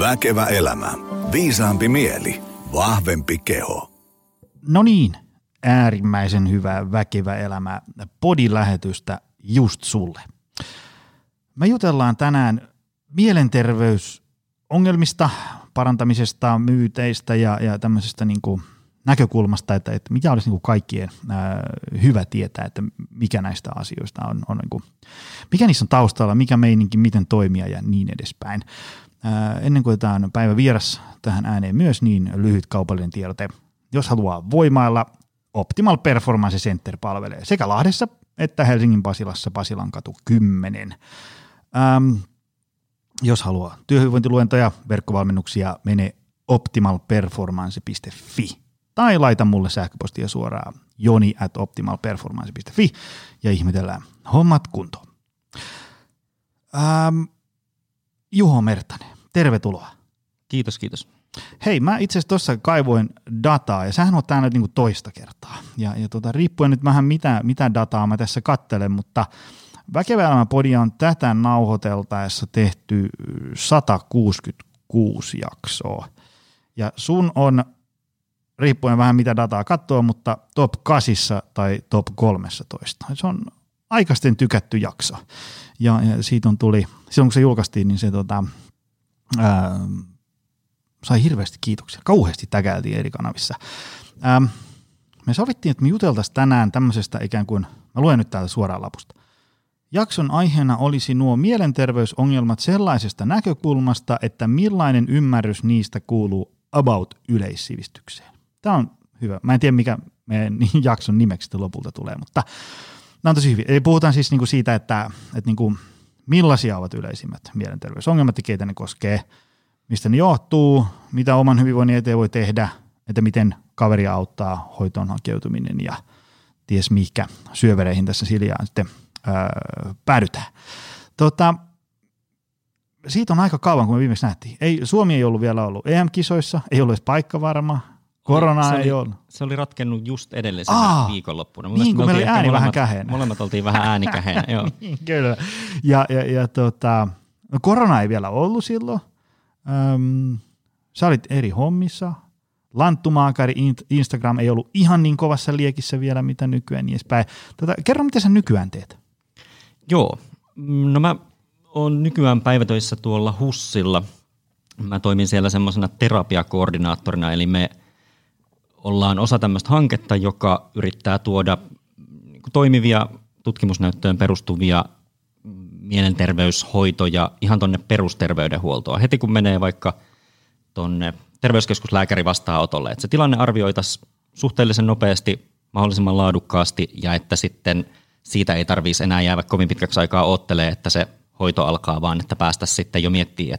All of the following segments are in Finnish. Väkevä elämä. Viisaampi mieli. Vahvempi keho. No niin, äärimmäisen hyvää Väkevä elämä -podilähetystä just sulle. Me jutellaan tänään mielenterveysongelmista, parantamisesta, myyteistä ja tämmöisestä niin kuin näkökulmasta, että mitä olisi niin kuin kaikkien hyvä tietää, että mikä näistä asioista on niin kuin, mikä niissä on taustalla, mikä meininki, miten toimia ja niin edespäin. Ennen kuin otetaan päivän vieras tähän ääneen myös, niin lyhyt kaupallinen tiedote. Jos haluaa voimailla, Optimal Performance Center palvelee sekä Lahdessa että Helsingin Pasilassa, Pasilankatu 10. Jos haluaa työhyvinvointiluentoja, verkkovalmennuksia, mene optimalperformance.fi tai laita mulle sähköpostia suoraan joni@optimalperformance.fi ja ihmetellään hommat kuntoon. Juho Mertanen, tervetuloa. Kiitos, kiitos. Hei, mä itse asiassa tuossa kaivoin dataa, ja sähän oot täällä nyt niinku toista kertaa. Ja riippuen nyt vähän mitä dataa mä tässä katselen, mutta Väkevä elämä -podia on tätä nauhoiteltaessa tehty 166 jaksoa. Ja sun on, riippuen vähän mitä dataa katsoo, mutta top 8 tai top 13. Se on aikaisten tykätty jakso. Ja siitä on tuli, silloin kun se julkaistiin, niin se sai hirveästi kiitoksia. Kauheasti täkäiltiin eri kanavissa. Me sovittiin, että me juteltaisiin tänään tämmöisestä ikään kuin, mä luen nyt täältä suoraan lapusta. Jakson aiheena olisi nuo mielenterveysongelmat sellaisesta näkökulmasta, että millainen ymmärrys niistä kuuluu about yleissivistykseen. Tämä on hyvä. Mä en tiedä, mikä meidän jakson nimeksi lopulta tulee, mutta nämä on tosi hyviä. Eli puhutaan siis niinku siitä, että niinku millaisia ovat yleisimmät mielenterveysongelmat ja keitä ne koskee, mistä ne johtuu, mitä oman hyvinvoinnin eteen voi tehdä, että miten kaveria auttaa hoitoon hakeutuminen ja ties mihinkä syövereihin tässä siljaan sitten päädytään. Siitä on aika kauan, kun me viimeksi nähtiin. Suomi ei ollut vielä ollut EM-kisoissa, ei ollut edes paikka varma, korona ei ollut. Se oli ratkennut just edellisenä viikonloppuna. Niin, kun meillä oli ääni vähän käheenä. Molemmat oltiin vähän ääni käheenä, joo. Kyllä. Korona ei vielä ollut silloin. Sä olit eri hommissa. Lanttumaakari Instagram ei ollut ihan niin kovassa liekissä vielä, mitä nykyään niin edespäin. Kerro, mitä sä nykyään teet? Joo, no mä oon nykyään päivätöissä tuolla HUSilla. Mä toimin siellä semmoisena terapiakoordinaattorina, eli me ollaan osa tämmöistä hanketta, joka yrittää tuoda toimivia tutkimusnäyttöön perustuvia mielenterveyshoitoja ihan tonne perusterveydenhuoltoon. Heti kun menee vaikka tonne terveyskeskuslääkäri vastaanotolle, että se tilanne arvioitaisiin suhteellisen nopeasti, mahdollisimman laadukkaasti ja että sitten siitä ei tarvitsisi enää jäädä kovin pitkäksi aikaa oottelee, että se hoito alkaa, vaan että päästäisiin sitten jo miettimään,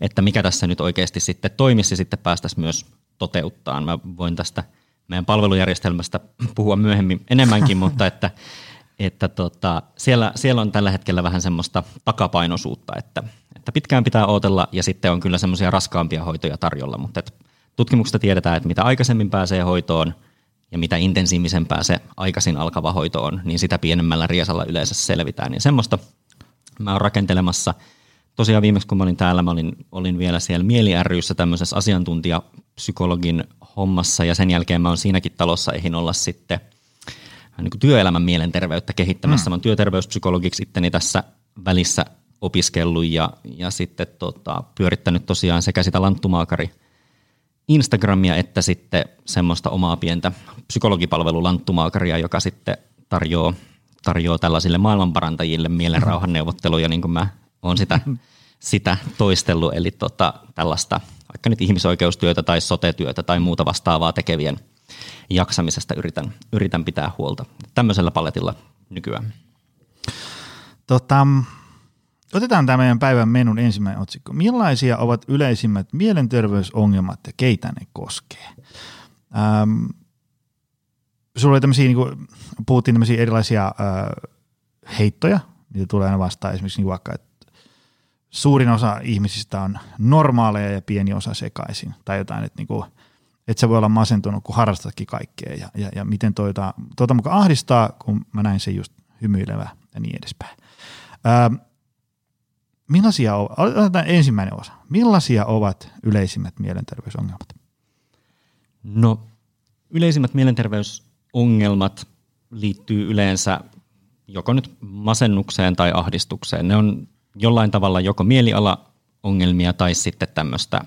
että mikä tässä nyt oikeasti sitten toimisi ja sitten päästäisiin myös toteuttaa. Mä voin tästä meidän palvelujärjestelmästä puhua myöhemmin enemmänkin, mutta että siellä on tällä hetkellä vähän semmoista takapainoisuutta, että pitkään pitää odotella ja sitten on kyllä semmoisia raskaampia hoitoja tarjolla, mutta tutkimuksesta tiedetään, että mitä aikaisemmin pääsee hoitoon ja mitä intensiivisempää se aikaisin alkava hoito on, niin sitä pienemmällä riesalla yleensä selvitään. Niin semmoista mä oon rakentelemassa. Tosiaan viimeksi kun mä olin täällä, mä olin vielä siellä Mieli ry:ssä tämmöisessä asiantuntijapsykologin hommassa ja sen jälkeen mä oon siinäkin talossa eihin olla sitten niin kuin työelämän mielenterveyttä kehittämässä. Mä oon työterveyspsykologiksi itteni tässä välissä opiskellut ja sitten pyörittänyt tosiaan sekä sitä Lanttumaakari Instagramia että sitten semmoista omaa pientä psykologipalvelu Lanttumaakaria, joka sitten tarjoaa tällaisille maailmanparantajille mielenrauhanneuvotteluja, niin kuin mä oon sitä toistellut. Eli tällaista vaikka nyt ihmisoikeustyötä tai sote-työtä tai muuta vastaavaa tekevien jaksamisesta yritän pitää huolta. Tämmöisellä paletilla nykyään. Otetaan tämä meidän päivän menun ensimmäinen otsikko. Millaisia ovat yleisimmät mielenterveysongelmat ja keitä ne koskee? Sulla oli tämmöisiä, niin kuin puhuttiin tämmöisiä erilaisia heittoja, mitä tulee aina vastaan esimerkiksi niin vaikka, että suurin osa ihmisistä on normaaleja ja pieni osa sekaisin tai jotain, että niin kuin että sä voi olla masentunut, kun harrastatkin kaikkea ja miten tuota mukaan ahdistaa, kun mä näin sen just hymyilevä ja niin edespäin. millaisia ovat, otetaan ensimmäinen osa, millaisia ovat yleisimmät mielenterveysongelmat? No, yleisimmät mielenterveysongelmat liittyy yleensä joko nyt masennukseen tai ahdistukseen. Ne on jollain tavalla joko mielialaongelmia tai sitten tämmöistä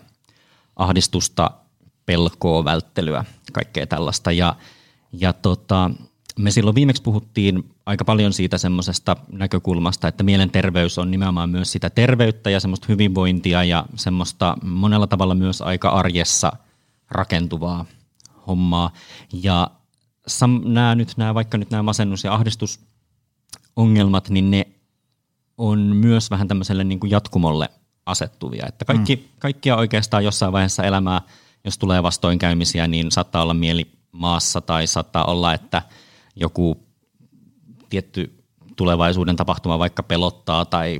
ahdistusta, pelkoa, välttelyä, kaikkea tällaista. Me silloin viimeksi puhuttiin aika paljon siitä semmoisesta näkökulmasta, että mielenterveys on nimenomaan myös sitä terveyttä ja semmoista hyvinvointia ja semmoista monella tavalla myös aika arjessa rakentuvaa hommaa. Ja nämä masennus- ja ahdistusongelmat, niin ne on myös vähän tämmöiselle niin kuin jatkumolle asettuvia. Että kaikkia oikeastaan jossain vaiheessa elämää, jos tulee vastoinkäymisiä, niin saattaa olla mieli maassa tai saattaa olla, että joku tietty tulevaisuuden tapahtuma vaikka pelottaa tai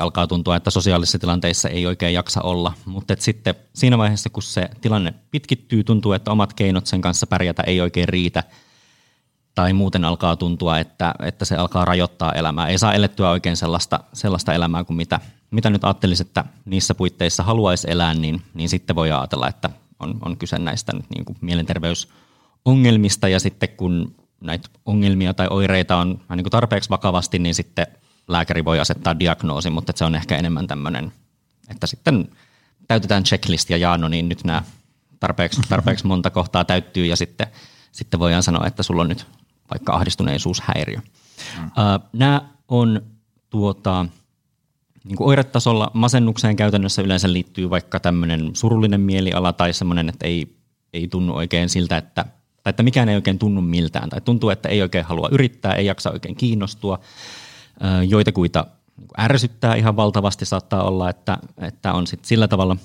alkaa tuntua, että sosiaalisissa tilanteissa ei oikein jaksa olla. Mutta sitten siinä vaiheessa, kun se tilanne pitkittyy, tuntuu, että omat keinot sen kanssa pärjätä ei oikein riitä tai muuten alkaa tuntua, että se alkaa rajoittaa elämää. Ei saa elettyä oikein sellaista elämää kuin mitä nyt ajattelisi, että niissä puitteissa haluaisi elää, niin sitten voi ajatella, että on kyse näistä nyt niin kuin mielenterveysongelmista ja sitten kun näitä ongelmia tai oireita on niin kuin tarpeeksi vakavasti, niin sitten lääkäri voi asettaa diagnoosin, mutta se on ehkä enemmän tämmöinen, että sitten täytetään checklist ja nyt nämä tarpeeksi monta kohtaa täyttyy ja sitten voidaan sanoa, että sulla on nyt vaikka ahdistuneisuushäiriö. Nämä on niin kuin oiretasolla masennukseen käytännössä yleensä liittyy vaikka tämmöinen surullinen mieliala tai semmoinen, että ei tunnu oikein siltä, että mikään ei oikein tunnu miltään tai tuntuu, että ei oikein halua yrittää, ei jaksa oikein kiinnostua. Joitakuita ärsyttää ihan valtavasti, saattaa olla, että on sit sillä tavalla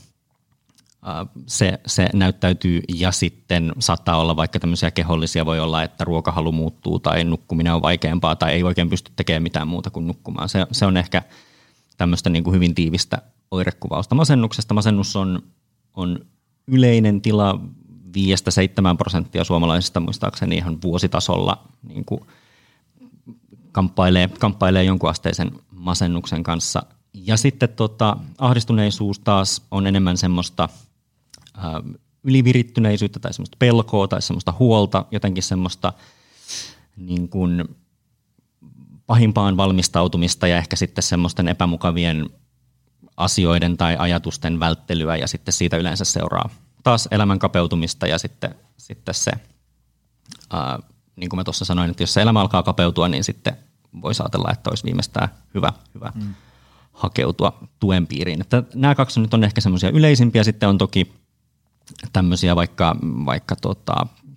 se näyttäytyy ja sitten saattaa olla vaikka tämmöisiä kehollisia, voi olla, että ruokahalu muuttuu tai nukkuminen on vaikeampaa tai ei oikein pysty tekemään mitään muuta kuin nukkumaan. Se on ehkä tämmöistä niin kuin hyvin tiivistä oirekuvausta masennuksesta. Masennus on yleinen tila 5-7% suomalaisista muistaakseni ihan vuositasolla niin kuin kamppailee jonkun asteisen masennuksen kanssa. Ja sitten ahdistuneisuus taas on enemmän semmoista ylivirittyneisyyttä tai semmoista pelkoa tai semmoista huolta, jotenkin semmoista niin kuin pahimpaan valmistautumista ja ehkä sitten semmoisten epämukavien asioiden tai ajatusten välttelyä ja sitten siitä yleensä seuraa taas elämän kapeutumista ja sitten se, niin kuin mä tuossa sanoin, että jos se elämä alkaa kapeutua, niin sitten voisi ajatella, että olisi viimeistään hyvä hakeutua tuen piiriin. Että nämä kaksi nyt on ehkä semmoisia yleisimpiä, sitten on toki tämmöisiä vaikka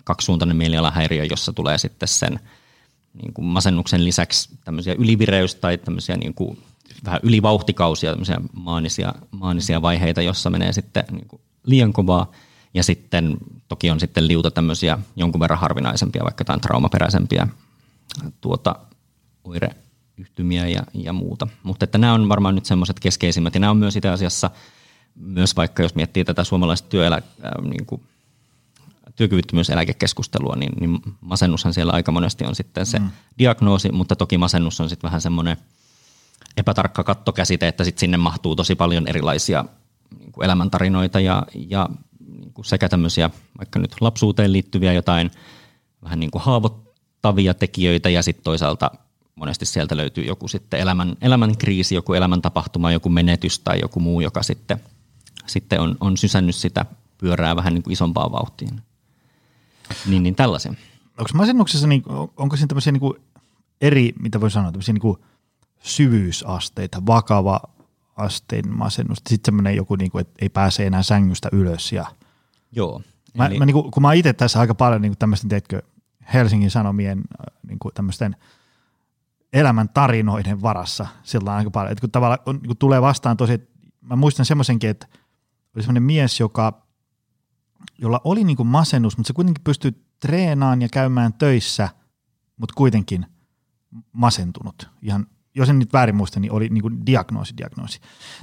kaksisuuntainen mielialahäiriö, jossa tulee sitten sen niin kuin masennuksen lisäksi tämmöisiä ylivireys- tai tämmöisiä niin kuin vähän ylivauhtikausia, tämmöisiä maanisia vaiheita, jossa menee sitten niin kuin liian kovaa. Ja sitten toki on sitten liuta tämmöisiä jonkun verran harvinaisempia, vaikka jotain traumaperäisempiä oireyhtymiä ja muuta. Mutta että nämä on varmaan nyt semmoiset keskeisimmät. Ja nämä on myös itse asiassa, myös vaikka jos miettii tätä suomalaista niin kuin työkyvyttömyyseläkekeskustelua, niin masennushan siellä aika monesti on sitten se diagnoosi, mutta toki masennus on sitten vähän semmoinen epätarkka kattokäsite, että sitten sinne mahtuu tosi paljon erilaisia niin kuin elämäntarinoita ja niin kuin sekä tämmöisiä vaikka nyt lapsuuteen liittyviä jotain vähän niin kuin haavoittavia tekijöitä ja sitten toisaalta monesti sieltä löytyy joku sitten elämän kriisi, joku elämäntapahtuma, joku menetys tai joku muu, joka sitten on sysännyt sitä pyörää vähän niin kuin isompaan vauhtiin. Niin tällaisia. Onko masennuksessa, onko siinä tämmöisiä eri, mitä voi sanoa, tämmöisiä syvyysasteita, vakava asteen masennusta, sitten semmoinen joku, että ei pääse enää sängystä ylös. Ja joo. Kun mä itse tässä aika paljon tämmöisten, teetkö, Helsingin Sanomien tämmöisten elämän tarinoiden varassa sillä aika paljon, että kun tavallaan kun tulee vastaan tosi, että mä muistan semmoisenkin, että oli semmoinen mies, jolla oli masennus, mutta se kuitenkin pystyi treenaamaan ja käymään töissä, mutta kuitenkin masentunut. Ihan, jos en nyt väärin muista, niin oli diagnoosi.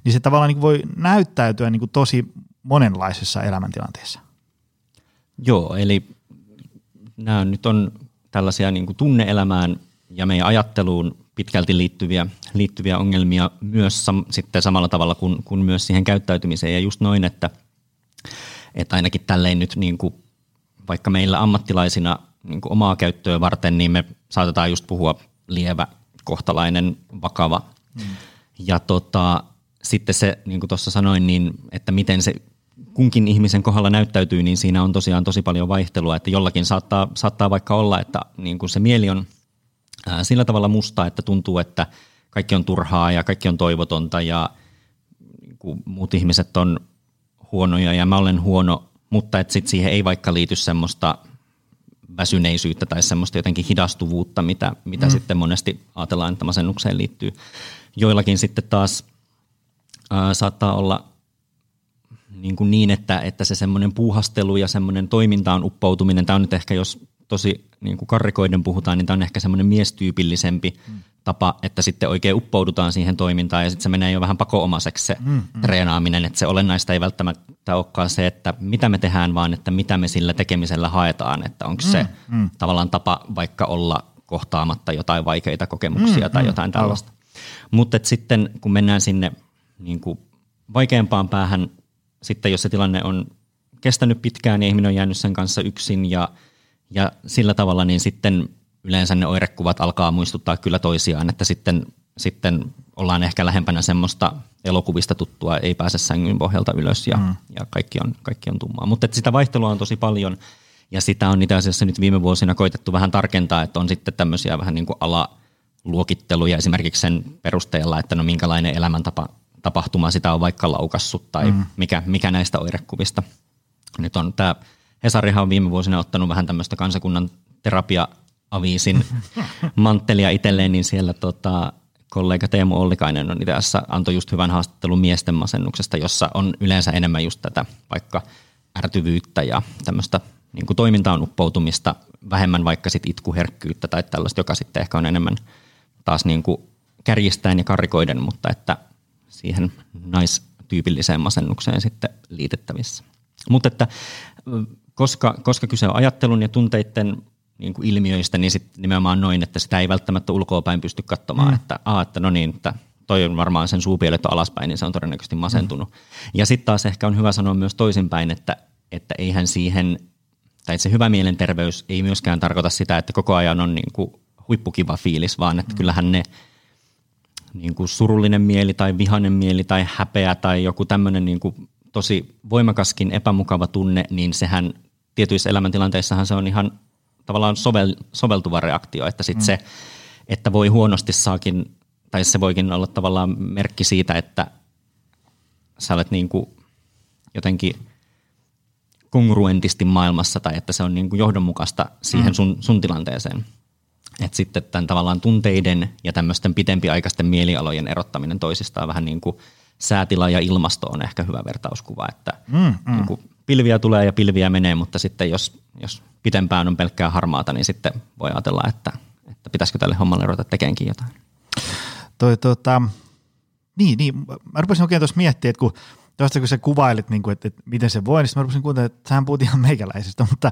Niin se tavallaan voi näyttäytyä tosi monenlaisessa elämäntilanteessa. Joo, eli nämä nyt on tällaisia tunne-elämään ja meidän ajatteluun pitkälti liittyviä ongelmia myös sitten samalla tavalla kuin myös siihen käyttäytymiseen. Ja just noin, että ainakin tälleen nyt niin kuin, vaikka meillä ammattilaisina niin kuin omaa käyttöä varten, niin me saatetaan just puhua lievä, kohtalainen, vakava. Mm. Ja sitten se, niin kuin tuossa sanoin, niin, että miten se kunkin ihmisen kohdalla näyttäytyy, niin siinä on tosiaan tosi paljon vaihtelua. Että jollakin saattaa vaikka olla, että niin kuin se mieli on sillä tavalla musta, että tuntuu, että kaikki on turhaa ja kaikki on toivotonta ja muut ihmiset on huonoja ja mä olen huono, mutta et sit siihen ei vaikka liity semmoista väsyneisyyttä tai semmoista jotenkin hidastuvuutta, mitä sitten monesti ajatellaan, että masennukseen liittyy. Joillakin sitten taas saattaa olla niin että se semmoinen puuhastelu ja semmoinen toimintaan uppoutuminen, tämä on nyt ehkä, jos tosi niin kuin karrikoiden puhutaan, niin tämä on ehkä semmoinen miestyypillisempi tapa, että sitten oikein uppoudutaan siihen toimintaan ja sitten se menee jo vähän pakoomaseksi se treenaaminen, että se olennaista ei välttämättä olekaan se, että mitä me tehdään, vaan että mitä me sillä tekemisellä haetaan, että onko se tavallaan tapa vaikka olla kohtaamatta jotain vaikeita kokemuksia tai jotain tällaista. Mutta sitten kun mennään sinne niin kuin vaikeampaan päähän, sitten jos se tilanne on kestänyt pitkään, niin ihminen on jäänyt sen kanssa yksin ja sillä tavalla niin sitten yleensä ne oirekuvat alkaa muistuttaa kyllä toisiaan, että sitten ollaan ehkä lähempänä semmoista elokuvista tuttua, ei pääse sängyn pohjalta ylös ja kaikki on tummaa. Mutta sitä vaihtelua on tosi paljon ja sitä on itse asiassa nyt viime vuosina koitettu vähän tarkentaa, että on sitten tämmöisiä vähän niin kuin alaluokitteluja esimerkiksi sen perusteella, että no minkälainen elämäntapahtuma sitä on vaikka laukassut tai mikä näistä oirekuvista. Nyt on tämä Hesarihan on viime vuosina ottanut vähän tämmöistä kansakunnan terapia-aviisin manttelia itselleen, niin siellä kollega Teemu Ollikainen on itse asiassa antoi just hyvän haastattelun miesten masennuksesta, jossa on yleensä enemmän just tätä vaikka ärtyvyyttä ja tämmöistä niin kuin toimintaan uppoutumista, vähemmän vaikka sit itkuherkkyyttä tai tällaista, joka sitten ehkä on enemmän taas niin kuin kärjistäen ja karikoiden, mutta että siihen naistyypilliseen masennukseen sitten liitettävissä. Mutta että koska kyse on ajattelun ja tunteiden niin kuin ilmiöistä, niin sitten nimenomaan noin, että sitä ei välttämättä ulkoapäin pysty katsomaan, että no niin, että toi on varmaan sen suupielet on alaspäin, niin se on todennäköisesti masentunut. Ja sitten taas ehkä on hyvä sanoa myös toisinpäin, että eihän siihen, tai se hyvä mielenterveys ei myöskään tarkoita sitä, että koko ajan on niin kuin huippukiva fiilis, vaan että kyllähän ne niin kuin surullinen mieli tai vihainen mieli tai häpeä tai joku tämmöinen niin kuin tosi voimakaskin epämukava tunne, niin sehän tietyissä elämäntilanteissahan se on ihan tavallaan soveltuva reaktio, että sit se, että voi huonosti saakin, tai se voikin olla tavallaan merkki siitä, että sä olet niin kuin jotenkin kongruentisti maailmassa tai että se on niin kuin johdonmukaista siihen sun tilanteeseen. Et sitten tämän tavallaan tunteiden ja tämmöisten pitempiaikaisten mielialojen erottaminen toisistaan vähän niin kuin säätila ja ilmasto on ehkä hyvä vertauskuva, että niin kuin pilviä tulee ja pilviä menee, mutta sitten jos pitempään on pelkkää harmaata, niin sitten voi ajatella, että pitäisikö tälle hommalle ruveta tekeenkin jotain. Mä rupesin oikein tuossa miettimään, että kun sä kuvailit, niin kuin, että miten se voi, niin mä rupesin kuuntelemaan, että sähän puhut ihan meikäläisestä, mutta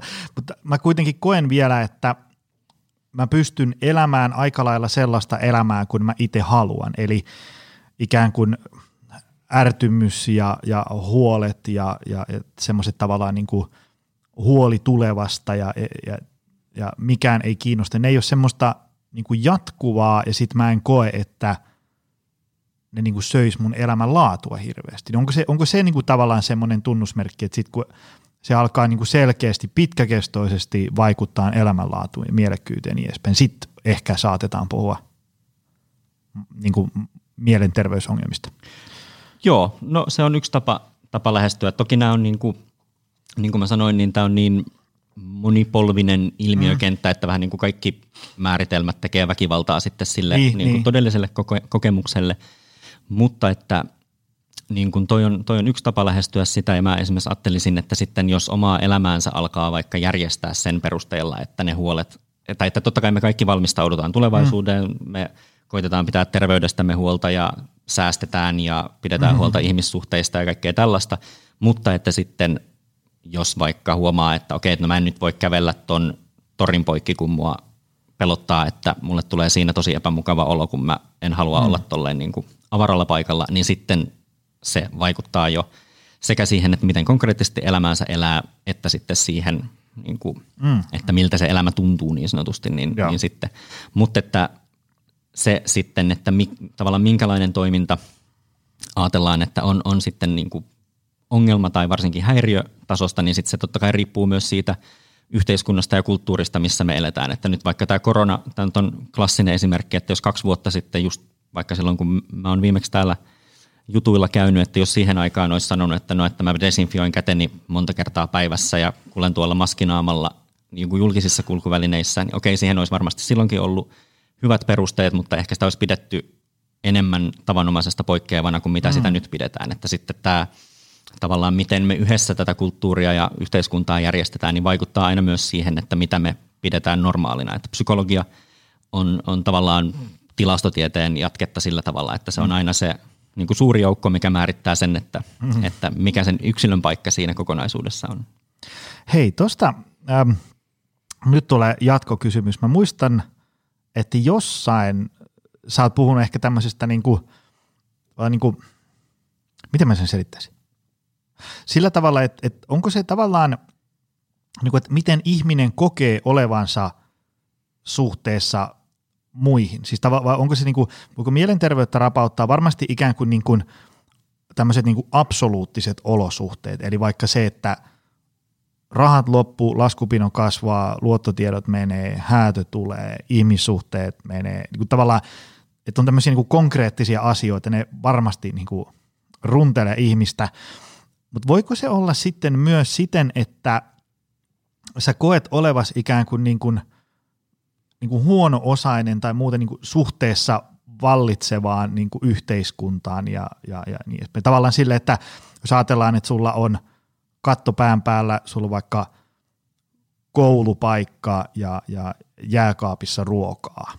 mä kuitenkin koen vielä, että mä pystyn elämään aika lailla sellaista elämää, kun mä itse haluan, eli ikään kuin ärtymys ja huolet ja semmoiset tavallaan niin kuin huoli tulevasta ja mikään ei kiinnosta. Ne ei ole semmoista niin kuin jatkuvaa ja sit mä en koe, että ne niin kuin söis mun elämän laatua hirveästi. Onko se niin kuin tavallaan semmoinen tunnusmerkki, että sit kun se alkaa niin kuin selkeästi pitkäkestoisesti vaikuttaa elämänlaatuun ja mielekkyyteen niin edespäin, sit ehkä saatetaan puhua niin kuin mielenterveysongelmista. Joo, no se on yksi tapa lähestyä. Toki nämä on niin kuin mä sanoin, niin tämä on niin monipolvinen ilmiökenttä, että vähän niin kuin kaikki määritelmät tekee väkivaltaa sitten sille niin kuin todelliselle kokemukselle. Mutta että niin kuin toi on yksi tapa lähestyä sitä ja mä esimerkiksi ajattelisin, että sitten jos omaa elämäänsä alkaa vaikka järjestää sen perusteella, että ne huolet, tai että totta kai me kaikki valmistaudutaan tulevaisuuteen, me koitetaan pitää terveydestämme huolta ja säästetään ja pidetään huolta ihmissuhteista ja kaikkea tällaista, mutta että sitten jos vaikka huomaa, että okei, että no mä en nyt voi kävellä ton torin poikki, kun mua pelottaa, että mulle tulee siinä tosi epämukava olo, kun mä en halua olla tolleen niin kuin avaralla paikalla, niin sitten se vaikuttaa jo sekä siihen, että miten konkreettisesti elämäänsä elää, että sitten siihen, niin kuin, että miltä se elämä tuntuu niin sanotusti. Niin sitten. Mutta että se sitten, että tavallaan minkälainen toiminta ajatellaan, että on sitten niin kuin ongelma tai varsinkin häiriötasosta, niin sitten se totta kai riippuu myös siitä yhteiskunnasta ja kulttuurista, missä me eletään. Että nyt vaikka tämä korona, tämä on klassinen esimerkki, että jos 2 vuotta sitten just vaikka silloin, kun mä oon viimeksi täällä jutuilla käynyt, että jos siihen aikaan olisi sanonut, että että mä desinfioin käteni monta kertaa päivässä ja kulen tuolla maskinaamalla niin kuin julkisissa kulkuvälineissä, niin okei, siihen olisi varmasti silloinkin ollut hyvät perusteet, mutta ehkä sitä olisi pidetty enemmän tavanomaisesta poikkeavana kuin mitä sitä nyt pidetään. Että sitten tämä tavallaan, miten me yhdessä tätä kulttuuria ja yhteiskuntaa järjestetään, niin vaikuttaa aina myös siihen, että mitä me pidetään normaalina. Että psykologia on tavallaan tilastotieteen jatketta sillä tavalla, että se on aina se niin kuin suuri joukko, mikä määrittää sen, että mikä sen yksilön paikka siinä kokonaisuudessa on. Hei, tuosta nyt tulee jatkokysymys. Mä muistan, että jossain sä oot puhunut ehkä tämmöisestä, niin kuin, miten mä sen selittäisin? Sillä tavalla, että onko se tavallaan, niin kuin, että miten ihminen kokee olevansa suhteessa muihin. Siis onko se niin kuin, voiko mielenterveyttä rapauttaa varmasti ikään kuin, tämmöiset niin kuin absoluuttiset olosuhteet, eli vaikka se, että rahat loppuu, laskupino kasvaa, luottotiedot menee, häätö tulee, ihmissuhteet menee, niin kuin tavallaan, että on tämmöisiä niin kuin konkreettisia asioita, ne varmasti niin kuin runtelee ihmistä, mutta voiko se olla sitten myös siten, että sä koet olevas ikään kuin niin kuin huono-osainen tai muuten niin kuin suhteessa vallitsevaan niin kuin yhteiskuntaan ja niin edespäin. Tavallaan sille, että jos ajatellaan, että sulla on katto pään päällä, sulla on vaikka koulupaikka ja jääkaapissa ruokaa.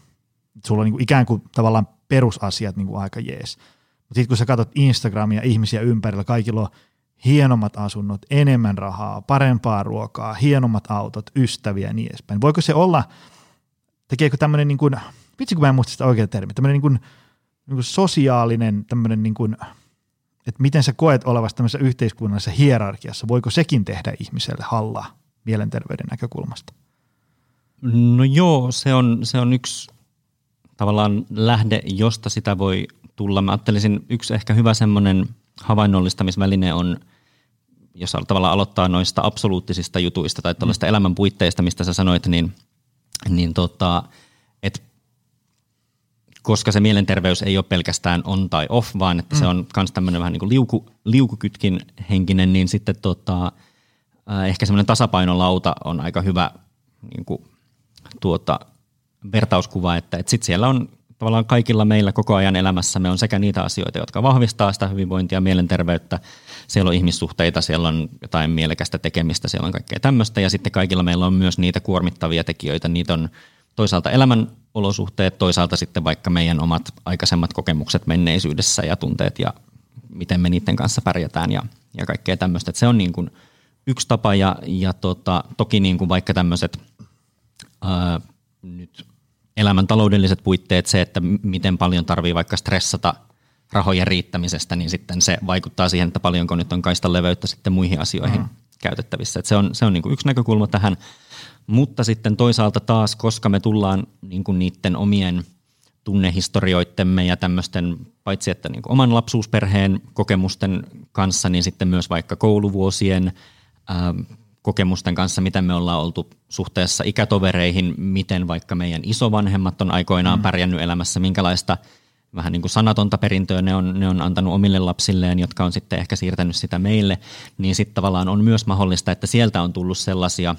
Sulla on niin kuin ikään kuin tavallaan perusasiat niin kuin aika jees. Mutta sitten kun sä katsot Instagramia, ihmisiä ympärillä, kaikilla on hienommat asunnot, enemmän rahaa, parempaa ruokaa, hienommat autot, ystäviä ja niin edespäin. Voiko se olla... Tekeekö tämmöinen, vitsi kun mä en muista sitä oikeaa termiä, tämmöinen niin kuin sosiaalinen, tämmöinen, että miten sä koet olevassa tämmöisessä yhteiskunnallisessa hierarkiassa, voiko sekin tehdä ihmiselle hallaa mielenterveyden näkökulmasta? No joo, se on yksi tavallaan lähde, josta sitä voi tulla. Mä ajattelisin, yksi ehkä hyvä semmoinen havainnollistamisväline on, jos tavallaan aloittaa noista absoluuttisista jutuista tai tällaista elämän puitteista, mistä sä sanoit, niin, että koska se mielenterveys ei ole pelkästään on tai off, vaan että se on myös tämmöinen vähän niin kuin liukukytkin henkinen, niin sitten ehkä semmoinen tasapainolauta on aika hyvä niin kuin, vertauskuva, että sitten siellä on tavallaan kaikilla meillä koko ajan elämässämme on sekä niitä asioita, jotka vahvistaa sitä hyvinvointia, mielenterveyttä, siellä on ihmissuhteita, siellä on jotain mielekästä tekemistä, siellä on kaikkea tämmöistä ja sitten kaikilla meillä on myös niitä kuormittavia tekijöitä, niitä on toisaalta elämänolosuhteet, toisaalta sitten vaikka meidän omat aikaisemmat kokemukset menneisyydessä ja tunteet ja miten me niiden kanssa pärjätään ja kaikkea tämmöistä. Että se on niin kuin yksi tapa ja toki niin kuin vaikka tämmöiset nyt elämän taloudelliset puitteet, se, että miten paljon tarvii vaikka stressata rahojen riittämisestä, niin sitten se vaikuttaa siihen, että paljonko nyt on kaistan leveyttä sitten muihin asioihin käytettävissä. Että se on niin kuin yksi näkökulma tähän, mutta sitten toisaalta taas, koska me tullaan niin kuin niiden omien tunnehistorioittemme ja tämmöisten, paitsi että niin kuin oman lapsuusperheen kokemusten kanssa, niin sitten myös vaikka kouluvuosien kokemusten kanssa, miten me ollaan oltu suhteessa ikätovereihin, miten vaikka meidän isovanhemmat on aikoinaan pärjännyt elämässä, minkälaista vähän niin kuin sanatonta perintöä ne on antanut omille lapsilleen, jotka on sitten ehkä siirtänyt sitä meille, niin sitten tavallaan on myös mahdollista, että sieltä on tullut sellaisia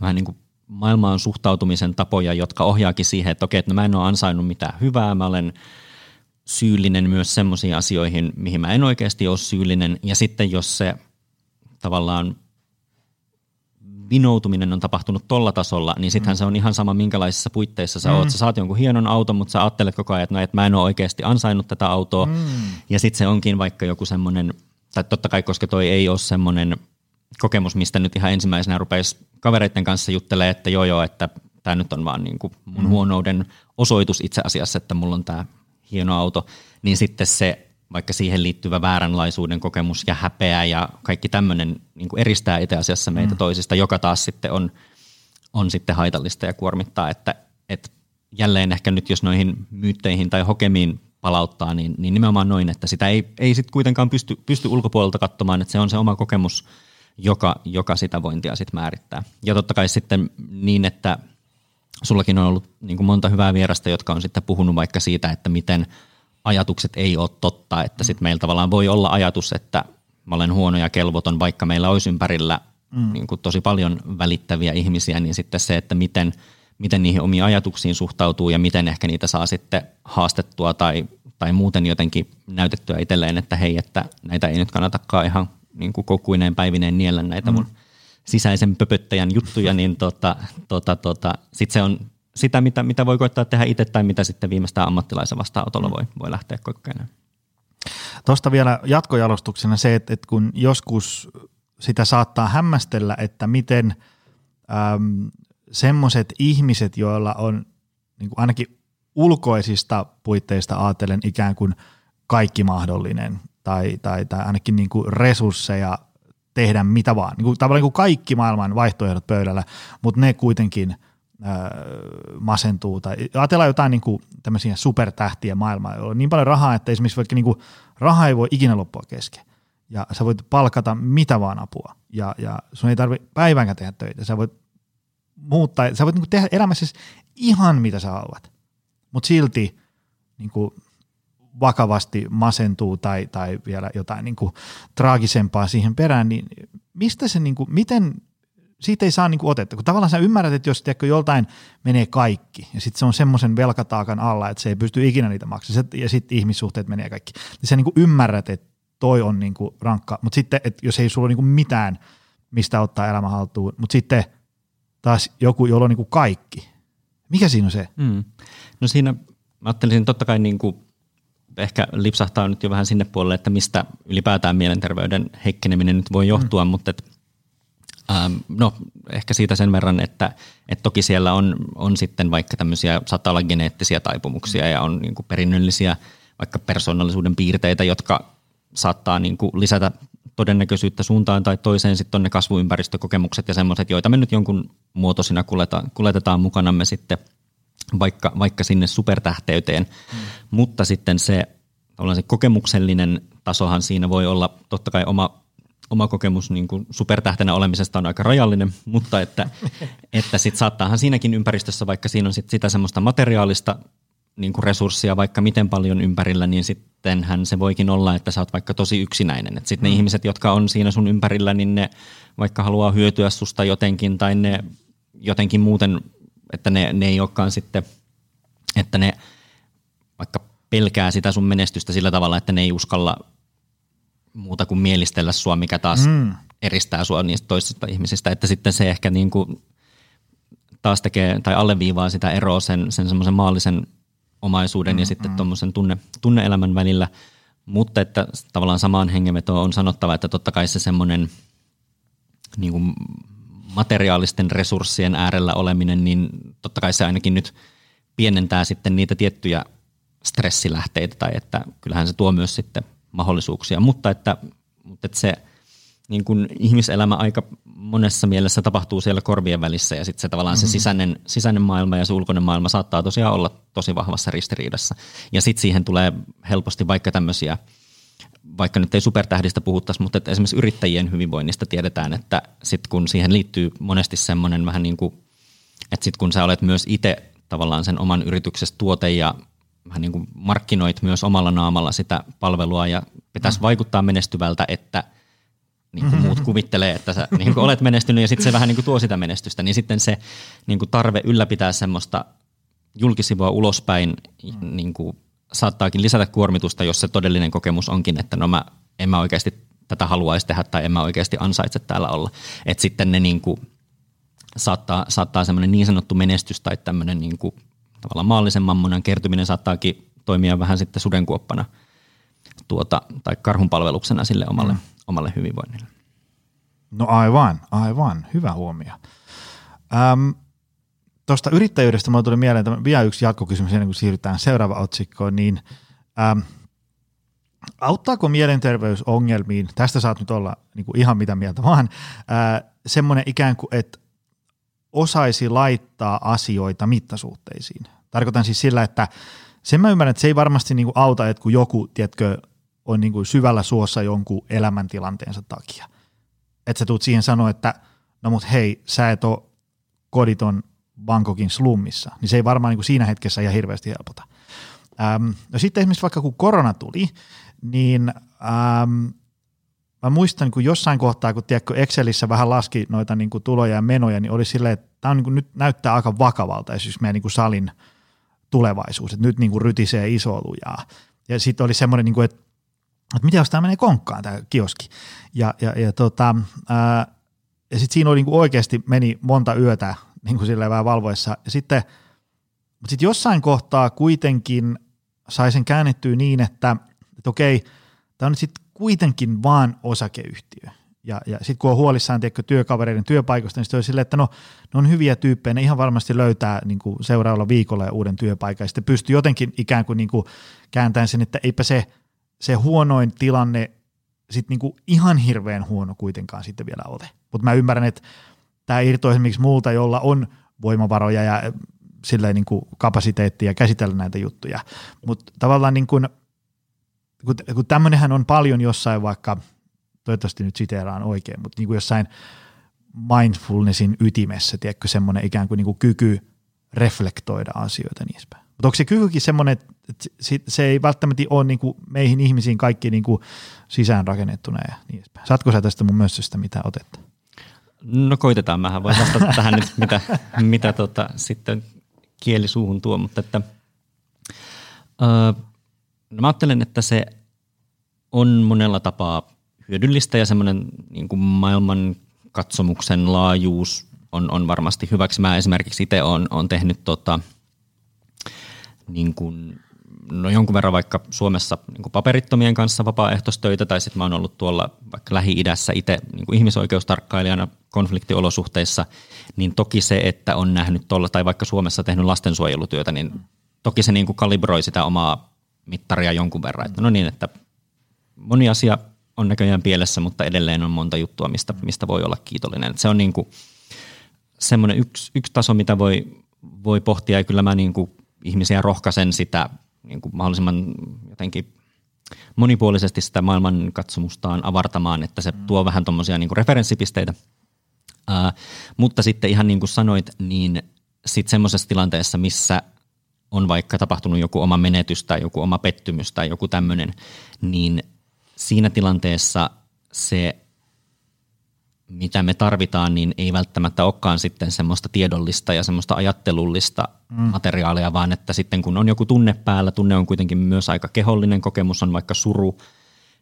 vähän niin kuin maailmaan suhtautumisen tapoja, jotka ohjaakin siihen, että okei, että mä en ole ansainnut mitään hyvää, mä olen syyllinen myös semmoisiin asioihin, mihin mä en oikeasti ole syyllinen, ja sitten jos se tavallaan vinoutuminen on tapahtunut tolla tasolla, niin sittenhän se on ihan sama, minkälaisissa puitteissa sä oot. Sä saat jonkun hienon auton, mutta sä ajattelet koko ajan, että, no, että mä en ole oikeasti ansainnut tätä autoa. Ja sitten se onkin vaikka joku semmoinen, tai totta kai koska toi ei ole semmoinen kokemus, mistä nyt ihan ensimmäisenä rupeisi kavereiden kanssa juttelemaan, että joo, että tämä nyt on vaan niin kuin mun huonouden osoitus itse asiassa, että mulla on tämä hieno auto, niin sitten se vaikka siihen liittyvä vääränlaisuuden kokemus ja häpeä ja kaikki tämmöinen niin kuin eristää itse asiassa meitä toisista, joka taas sitten on sitten haitallista ja kuormittaa, että jälleen ehkä nyt jos noihin myytteihin tai hokemiin palauttaa, niin nimenomaan noin, että sitä ei sitten kuitenkaan pysty ulkopuolelta katsomaan, että se on se oma kokemus, joka sitä vointia sitten määrittää. Ja totta kai sitten niin, että sullakin on ollut niin kuin monta hyvää vierasta, jotka on sitten puhunut vaikka siitä, että miten ajatukset ei ole totta, että sitten meillä tavallaan voi olla ajatus, että mä olen huono ja kelvoton, vaikka meillä olisi ympärillä niin kuin tosi paljon välittäviä ihmisiä, niin sitten se, että miten niihin omiin ajatuksiin suhtautuu ja miten ehkä niitä saa sitten haastettua tai muuten jotenkin näytettyä itselleen, että hei, että näitä ei nyt kannatakaan ihan niin kuin koukkuineen päivineen niellä näitä mun sisäisen pöpöttäjän juttuja, niin sitten se on sitä, mitä voi koittaa tehdä itse tai mitä sitten viimeistään ammattilaisen vastaanotolla voi lähteä kokkeilemaan. Tuosta vielä jatkojalostuksena se, että kun joskus sitä saattaa hämmästellä, että miten semmoiset ihmiset, joilla on niin kuin ainakin ulkoisista puitteista ajatellen ikään kuin kaikki mahdollinen tai ainakin niin kuin resursseja tehdä mitä vaan. Niin kuin, tavallaan niin kuin kaikki maailman vaihtoehdot pöydällä, mutta ne kuitenkin masentuu. Tai ajatellaan jotain niin kuin tämmöisiä supertähtiä maailmaa, jolla on niin paljon rahaa, että esimerkiksi vaikka niin kuin raha ei voi ikinä loppua kesken. Ja sä voit palkata mitä vaan apua. Ja sun ei tarvitse päiväänkään tehdä töitä. Sä voit niinku tehdä elämässä ihan mitä sä haluat, mutta silti niinku vakavasti masentuu tai vielä jotain niinku traagisempaa siihen perään, niin mistä se niinku, miten siitä ei saa niinku otetta, kun tavallaan sä ymmärrät, että jos joltain menee kaikki ja sitten se on semmoisen velkataakan alla, että se ei pysty ikinä niitä maksamaan ja sitten ihmissuhteet menee kaikki, niin sä niinku ymmärrät, että toi on niinku rankka, mutta sitten, että jos ei sulla ole niinku mitään, mistä ottaa elämä haltuun, mutta sitten taas joku, jolla on niin kuin kaikki. Mikä siinä on se? No siinä mä ajattelisin totta kai niin kuin ehkä lipsahtaa nyt jo vähän sinne puolelle, että mistä ylipäätään mielenterveyden heikkeneminen nyt voi johtua, mutta ehkä siitä sen verran, että toki siellä on sitten vaikka tämmöisiä saattaa olla geneettisiä taipumuksia ja on niin kuin perinnöllisiä vaikka persoonallisuuden piirteitä, jotka saattaa niin kuin lisätä todennäköisyyttä suuntaan tai toiseen, sitten on ne kasvuympäristökokemukset ja semmoiset, joita me nyt jonkun muotoisina kuljetetaan mukanamme sitten vaikka sinne supertähteyteen, mutta sitten se kokemuksellinen tasohan siinä voi olla, totta kai oma kokemus niin kuin supertähtenä olemisesta on aika rajallinen, mutta että sitten saattaahan siinäkin ympäristössä, vaikka siinä on sit sitä semmoista materiaalista niin kuin resurssia vaikka miten paljon ympärillä, niin sittenhän se voikin olla, että sä oot vaikka tosi yksinäinen. Sitten ne ihmiset, jotka on siinä sun ympärillä, niin ne vaikka haluaa hyötyä susta jotenkin tai ne jotenkin muuten, että ne ei olekaan sitten, että ne vaikka pelkää sitä sun menestystä sillä tavalla, että ne ei uskalla muuta kuin mielistellä sua, mikä taas eristää sua niistä toisista ihmisistä. Että sitten se ehkä niin kuin taas tekee tai alleviivaa sitä eroa sen semmoisen maallisen omaisuuden ja sitten tuommoisen tunne-elämän välillä, mutta että tavallaan samaan hengenvetoon on sanottava, että totta kai se semmoinen niin kuin materiaalisten resurssien äärellä oleminen, niin totta kai se ainakin nyt pienentää sitten niitä tiettyjä stressilähteitä tai että kyllähän se tuo myös sitten mahdollisuuksia, mutta että se niin kuin ihmiselämä aika monessa mielessä tapahtuu siellä korvien välissä ja sitten se tavallaan se sisäinen maailma ja se ulkoinen maailma saattaa tosiaan olla tosi vahvassa ristiriidassa. Ja sitten siihen tulee helposti vaikka tämmöisiä, vaikka nyt ei supertähdistä puhuttaisi, mutta että esimerkiksi yrittäjien hyvinvoinnista tiedetään, että sitten kun siihen liittyy monesti semmoinen vähän niin kuin, että sitten kun sä olet myös itse tavallaan sen oman yrityksessä tuote ja vähän niin kuin markkinoit myös omalla naamalla sitä palvelua ja pitäisi vaikuttaa menestyvältä, että niin kuin muut kuvittelee, että sä niin kuin olet menestynyt ja sitten se vähän niin kuin tuo sitä menestystä, niin sitten se niin kuin tarve ylläpitää semmoista julkisivua ulospäin niin kuin saattaakin lisätä kuormitusta, jos se todellinen kokemus onkin, että no en mä oikeasti tätä haluaisi tehdä tai en mä oikeasti ansaitse täällä olla. Että sitten ne niin kuin saattaa semmoinen niin sanottu menestys tai tämmöinen niin kuin tavallaan maallisen mammonan kertyminen saattaakin toimia vähän sitten sudenkuoppana tai karhunpalveluksena sille omalle hyvinvoinnille. No aivan, hyvä huomio. tuosta yrittäjyydestä minulle tuli mieleen vielä yksi jatkokysymys ennen kuin siirrytään seuraavaan otsikkoon, niin auttaako mielenterveysongelmiin, tästä saat nyt olla niin kuin ihan mitä mieltä vaan, semmoinen ikään kuin, että osaisi laittaa asioita mittasuhteisiin. Tarkoitan siis sillä, että sen mä ymmärrän, että se ei varmasti niin kuin auta, että kun joku, tiedätkö, on niin kuin syvällä suossa jonkun elämäntilanteensa takia. Että sä tuut siihen sanoa, että no mut hei, sä et ole koditon Bangkokin slummissa, niin se ei varmaan niin kuin siinä hetkessä ihan hirveästi helpota. No sitten esimerkiksi vaikka kun korona tuli, niin mä muistan, kun jossain kohtaa, kun tiedätkö, Excelissä vähän laski noita niin kuin tuloja ja menoja, niin oli silleen, että tämä on, niin kuin, nyt näyttää aika vakavalta esimerkiksi meidän niin kuin salin tulevaisuus, että nyt niin kuin rytisee iso lujaa. Ja sitten oli semmoinen, niin kuin, että mitä jos tämä menee konkkaan tämä kioski. Ja sitten siinä oli, niin kuin oikeasti meni monta yötä niin kuin silleen vähän valvoessa. Ja sitten, mutta sitten jossain kohtaa kuitenkin sai sen käännettyä niin, että okei, tämä on nyt sitten kuitenkin vaan osakeyhtiö. Ja sitten kun on huolissaan tiedätkö, työkavereiden työpaikoista, niin sitten on silleen, että ne on hyviä tyyppejä, ne ihan varmasti löytää niin kuin seuraavalla viikolla ja uuden työpaikan. Ja sitten pystyy jotenkin ikään kuin, niin kuin kääntämään sen, että eipä se huonoin tilanne sitten niin kuin ihan hirveän huono kuitenkaan sitten vielä ole. Mutta mä ymmärrän, että tämä irtoisi esimerkiksi multa, jolla on voimavaroja ja silleen niin kuin kapasiteettia käsitellä näitä juttuja. Mutta tavallaan niin kuin, kun tämmöinenhän on paljon jossain vaikka, toivottavasti nyt siteeraan oikein, mutta niin kuin jossain mindfulnessin ytimessä, tiedätkö, semmoinen ikään kuin, kyky reflektoida asioita niistä. Mutta onko se kykykin semmoinen, että se ei välttämättä ole niin kuin meihin ihmisiin kaikki niin kuin sisäänrakennettuna ja niin edespäin. Saatko sä tästä mun mössöstä mitään otetta? No koitetaan, mähän voin vastata tähän nyt, mitä sitten kieli suuhun tuo, mutta että mä ajattelen, että se on monella tapaa hyödyllistä ja semmoinen niin kuin maailman katsomuksen laajuus on varmasti hyväksi. Mä esimerkiksi itse olen tehnyt niin kuin, no jonkun verran vaikka Suomessa niin kuin paperittomien kanssa vapaaehtoistöitä, tai sitten mä oon ollut tuolla vaikka Lähi-idässä itse niin kuin ihmisoikeustarkkailijana konfliktiolosuhteissa, niin toki se, että on nähnyt tuolla tai vaikka Suomessa tehnyt lastensuojelutyötä, niin toki se niin kuin kalibroi sitä omaa mittaria jonkun verran. Että no niin, että moni asia on näköjään pielessä, mutta edelleen on monta juttua, mistä voi olla kiitollinen. Että se on niin kuin semmoinen yksi taso, mitä voi pohtia, ja kyllä mä niin kuin ihmisiä rohkaisen sitä niin kuin mahdollisimman jotenkin monipuolisesti sitä maailman katsomustaan avartamaan, että se tuo vähän tuommoisia niin kuin referenssipisteitä. Mutta sitten ihan niin kuin sanoit, niin sitten semmoisessa tilanteessa, missä on vaikka tapahtunut joku oma menetys tai joku oma pettymys tai joku tämmöinen, niin siinä tilanteessa se, mitä me tarvitaan, niin ei välttämättä olekaan sitten semmoista tiedollista ja semmoista ajattelullista materiaalia, vaan että sitten kun on joku tunne päällä, tunne on kuitenkin myös aika kehollinen, kokemus on vaikka suru,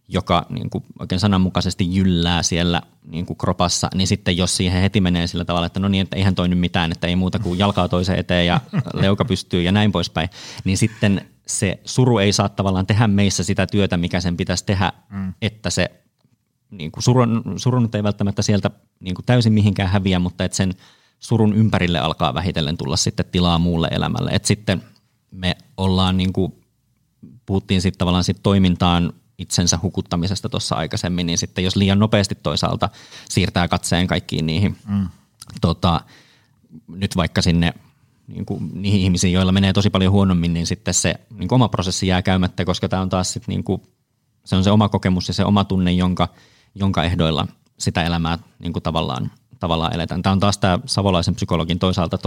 joka niin kuin oikein sananmukaisesti jyllää siellä niin kuin kropassa, niin sitten jos siihen heti menee sillä tavalla, että no niin, että eihän toi nyt mitään, että ei muuta kuin jalkaa toiseen eteen ja leuka pystyy ja näin poispäin, niin sitten se suru ei saa tavallaan tehdä meissä sitä työtä, mikä sen pitäisi tehdä, että se niin kuin surun ei välttämättä sieltä niin kuin täysin mihinkään häviä, mutta että sen surun ympärille alkaa vähitellen tulla sitten tilaa muulle elämälle. Et sitten me ollaan, niin kuin, puhuttiin sitten tavallaan sit toimintaan itsensä hukuttamisesta tuossa aikaisemmin, niin sitten jos liian nopeasti toisaalta siirtää katseen kaikkiin niihin, nyt vaikka sinne niin kuin niihin ihmisiin, joilla menee tosi paljon huonommin, niin sitten se niin kuin oma prosessi jää käymättä, koska tämä on taas sitten niin kuin, se on se oma kokemus ja se oma tunne, jonka ehdoilla sitä elämää niin kuin tavallaan eletään. Tämä on taas tämä savolaisen psykologin toisaalta.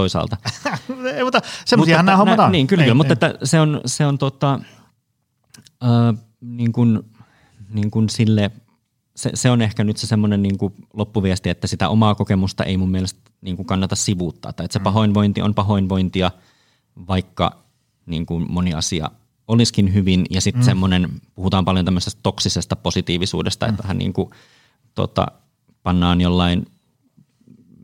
Ei, mutta semmoisiahan nämä hommataan. Niin, kyllä, mutta että se on niin kuin sille, se on ehkä nyt se semmoinen niin kuin loppuviesti, että sitä omaa kokemusta ei mun mielestä niin kuin kannata sivuuttaa. Tai että se pahoinvointi on pahoinvointia, vaikka niin kuin moni asia olisikin hyvin. Ja sitten semmoinen, puhutaan paljon tämmöisestä toksisesta positiivisuudesta, että hän niin kuin, pannaan jollain,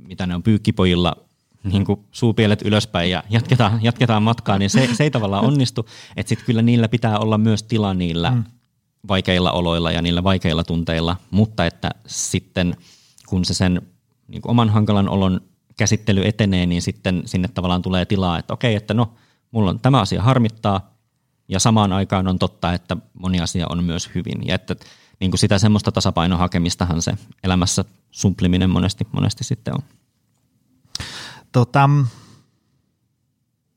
mitä ne on pyykkipojilla, niin kuin suupielet ylöspäin ja jatketaan matkaa, niin se ei tavallaan onnistu. Että sitten kyllä niillä pitää olla myös tila niillä vaikeilla oloilla ja niillä vaikeilla tunteilla, mutta että sitten kun se sen niin kuin oman hankalan olon käsittely etenee, niin sitten sinne tavallaan tulee tilaa, että okei, että no, mulla on tämä asia harmittaa ja samaan aikaan on totta, että moni asia on myös hyvin. Ja että niin kuin sitä semmoista tasapainon hakemistahan se elämässä sumpliminen monesti sitten on.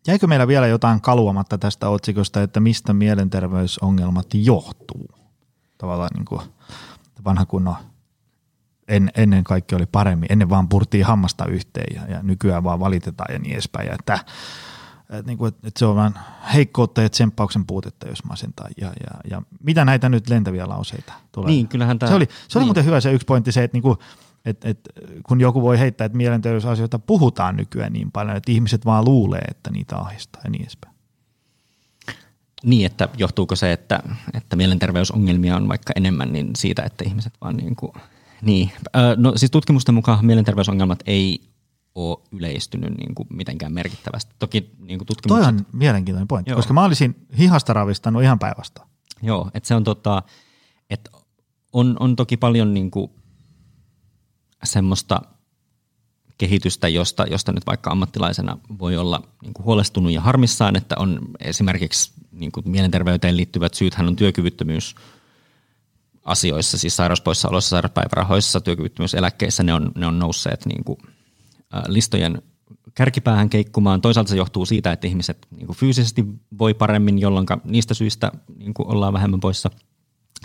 Jäikö meillä vielä jotain kaluamatta tästä otsikosta, että mistä mielenterveysongelmat johtuu? Tavallaan niin kuin vanha kunno ennen kaikkea oli paremmin, ennen vaan purtiin hammasta yhteen ja nykyään vaan valitetaan ja niin edespäin. Ja että se on vain heikkoutta ja tsemppauksen puutetta, jos masentaa. Ja mitä näitä nyt lentäviä lauseita tulee? Niin, kyllähän tämä, se oli muuten hyvä se yksi pointti se, että niinku, kun joku voi heittää, että mielenterveysasioita puhutaan nykyään niin paljon, että ihmiset vaan luulee, että niitä ahdistaa ja niin edespäin. Niin, että johtuuko se, että mielenterveysongelmia on vaikka enemmän niin siitä, että ihmiset vaan niin kuin niin. No siis tutkimusten mukaan mielenterveysongelmat ei ole yleistynyt niin kuin mitenkään merkittävästi. Toki niin kuin tutkimukset. Toi on mielenkiintoinen pointti, koska mä olisin hihasta ravistanut ihan päivästä. Joo, että se on että on toki paljon niin kuin semmoista kehitystä, josta nyt vaikka ammattilaisena voi olla niin kuin huolestunut ja harmissaan, että on esimerkiksi niin kuin mielenterveyteen liittyvät syythän on työkyvyttömyysasioissa, siis sairauspoissaoloissa, sairauspäivärahoissa, työkyvyttömyyseläkkeissä, ne on nousseet niin kuin listojen kärkipäähän keikkumaan. Toisaalta se johtuu siitä, että ihmiset niin kuin fyysisesti voi paremmin, jolloin niistä syistä niin kuin ollaan vähemmän poissa.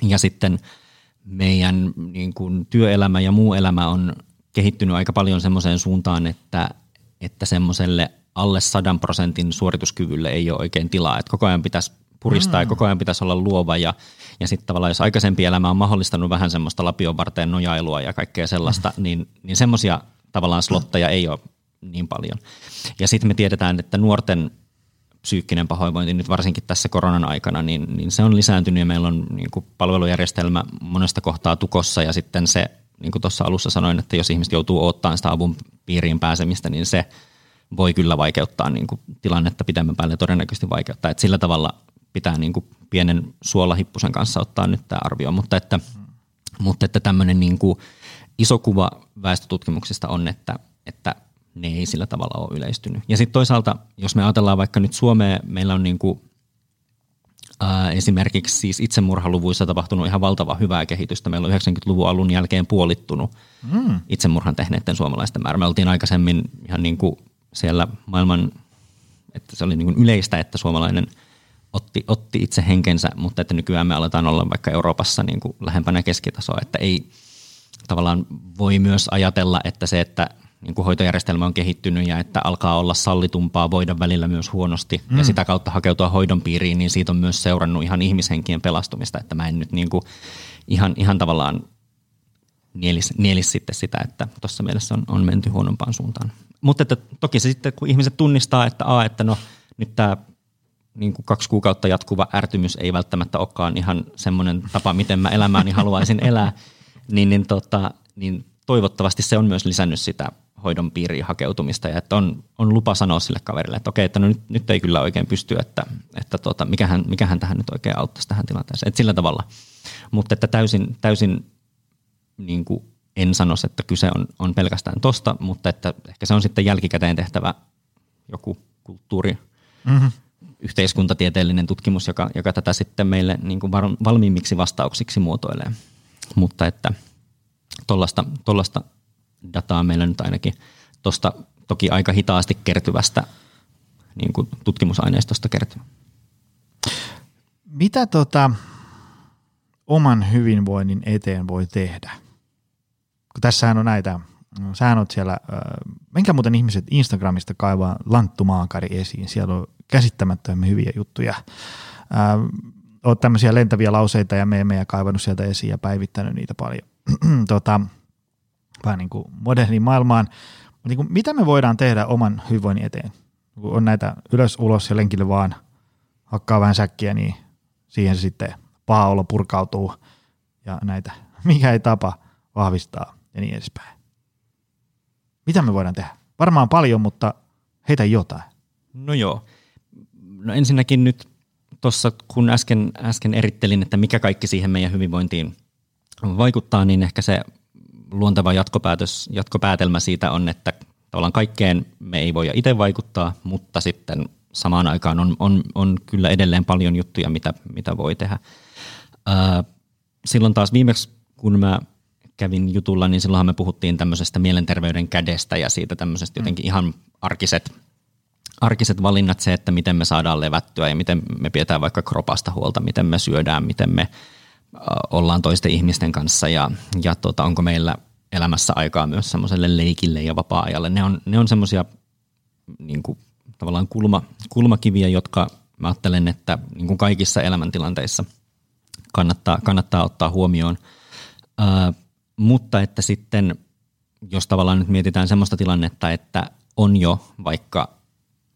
Ja sitten meidän niin kuin työelämä ja muu elämä on kehittynyt aika paljon semmoiseen suuntaan, että semmoiselle alle 100% suorituskyvylle ei ole oikein tilaa. Että koko ajan pitäisi puristaa ja koko ajan pitäisi olla luova. Ja sitten tavallaan, jos aikaisempi elämä on mahdollistanut vähän semmoista lapion varteen nojailua ja kaikkea sellaista, niin semmoisia tavallaan slotteja ei ole niin paljon. Ja sitten me tiedetään, että nuorten psyykkinen pahoinvointi nyt varsinkin tässä koronan aikana, niin se on lisääntynyt ja meillä on niin kuin palvelujärjestelmä monesta kohtaa tukossa ja sitten se, niin kuin tuossa alussa sanoin, että jos ihmiset joutuu odottamaan sitä avun piiriin pääsemistä, niin se voi kyllä vaikeuttaa niin kuin tilannetta pidemmän päälle, todennäköisesti vaikeuttaa. Et sillä tavalla pitää niin kuin pienen suolahippusen kanssa ottaa nyt tämä arvio, mutta että tämmöinen niin kuin iso kuva väestötutkimuksista on, että ne ei sillä tavalla ole yleistynyt. Ja sitten toisaalta, jos me ajatellaan vaikka nyt Suomea, meillä on niin kuin, esimerkiksi siis itsemurhaluvuissa tapahtunut ihan valtava hyvää kehitystä. Meillä on 90-luvun alun jälkeen puolittunut itsemurhan tehneiden suomalaisten määrä. Me oltiin aikaisemmin ihan niin kuin siellä maailman, että se oli niin kuin yleistä, että suomalainen otti itse henkensä, mutta että nykyään me aletaan olla vaikka Euroopassa niin kuin lähempänä keskitasoa, että ei tavallaan voi myös ajatella, että se, että niin kuin hoitojärjestelmä on kehittynyt ja että alkaa olla sallitumpaa voida välillä myös huonosti ja sitä kautta hakeutua hoidon piiriin, niin siitä on myös seurannut ihan ihmishenkien pelastumista, että mä en nyt niin kuin ihan tavallaan nielis sitten sitä, että tuossa mielessä on menty huonompaan suuntaan. Mutta että toki se sitten, kun ihmiset tunnistaa, että no nyt tämä niin kuin 2 kuukautta jatkuva ärtymys ei välttämättä olekaan ihan semmoinen tapa, miten mä elämääni haluaisin elää, niin toivottavasti se on myös lisännyt sitä hoidon piiriin hakeutumista ja että on lupa sanoa sille kaverille, että okei, että no nyt ei kyllä oikein pysty, että mikähän tähän nyt oikein auttaisi tähän tilanteeseen, että sillä tavalla. Mutta että täysin niin kuin en sanoisi, että kyse on pelkästään tosta, mutta että ehkä se on sitten jälkikäteen tehtävä joku kulttuuri, yhteiskuntatieteellinen tutkimus, joka tätä sitten meille niin kuin valmiimmiksi vastauksiksi muotoilee, mutta että tuollaista dataa meillä nyt ainakin tuosta toki aika hitaasti kertyvästä niin kuin tutkimusaineistosta kertyy. Mitä oman hyvinvoinnin eteen voi tehdä? Kun tässähän on näitä, sähän oot siellä, menkää muuten ihmiset Instagramista kaivaa Lanttumaakari esiin, siellä on käsittämättömän hyviä juttuja. Oot tämmöisiä lentäviä lauseita ja meemejä kaivannut sieltä esiin ja päivittänyt niitä paljon. Vähän niin kuin moderniin maailmaan. Niin kuin, mitä me voidaan tehdä oman hyvinvoinnin eteen? Kun on näitä ylös, ulos ja lenkille vaan hakkaa vähän säkkiä, niin siihen se sitten paha olo purkautuu ja näitä, mikä ei tapa vahvistaa ja niin edespäin. Mitä me voidaan tehdä? Varmaan paljon, mutta heitä jotain. No joo. No ensinnäkin nyt tuossa, kun äsken erittelin, että mikä kaikki siihen meidän hyvinvointiin vaikuttaa, niin ehkä se luonteva jatkopäätelmä siitä on, että tavallaan kaikkeen me ei voida itse vaikuttaa, mutta sitten samaan aikaan on kyllä edelleen paljon juttuja, mitä voi tehdä. Silloin taas viimeksi, kun mä kävin jutulla, niin silloinhan me puhuttiin tämmöisestä mielenterveyden kädestä ja siitä tämmöisestä jotenkin ihan arkiset valinnat, se, että miten me saadaan levättyä ja miten me pidetään vaikka kropasta huolta, miten me syödään, miten me ollaan toisten ihmisten kanssa ja onko meillä elämässä aikaa myös semmoiselle leikille ja vapaa-ajalle. Ne on semmoisia niin kuin tavallaan kulmakiviä, jotka mä ajattelen, että niin kuin kaikissa elämäntilanteissa kannattaa ottaa huomioon. Mutta että sitten, jos tavallaan nyt mietitään semmoista tilannetta, että on jo vaikka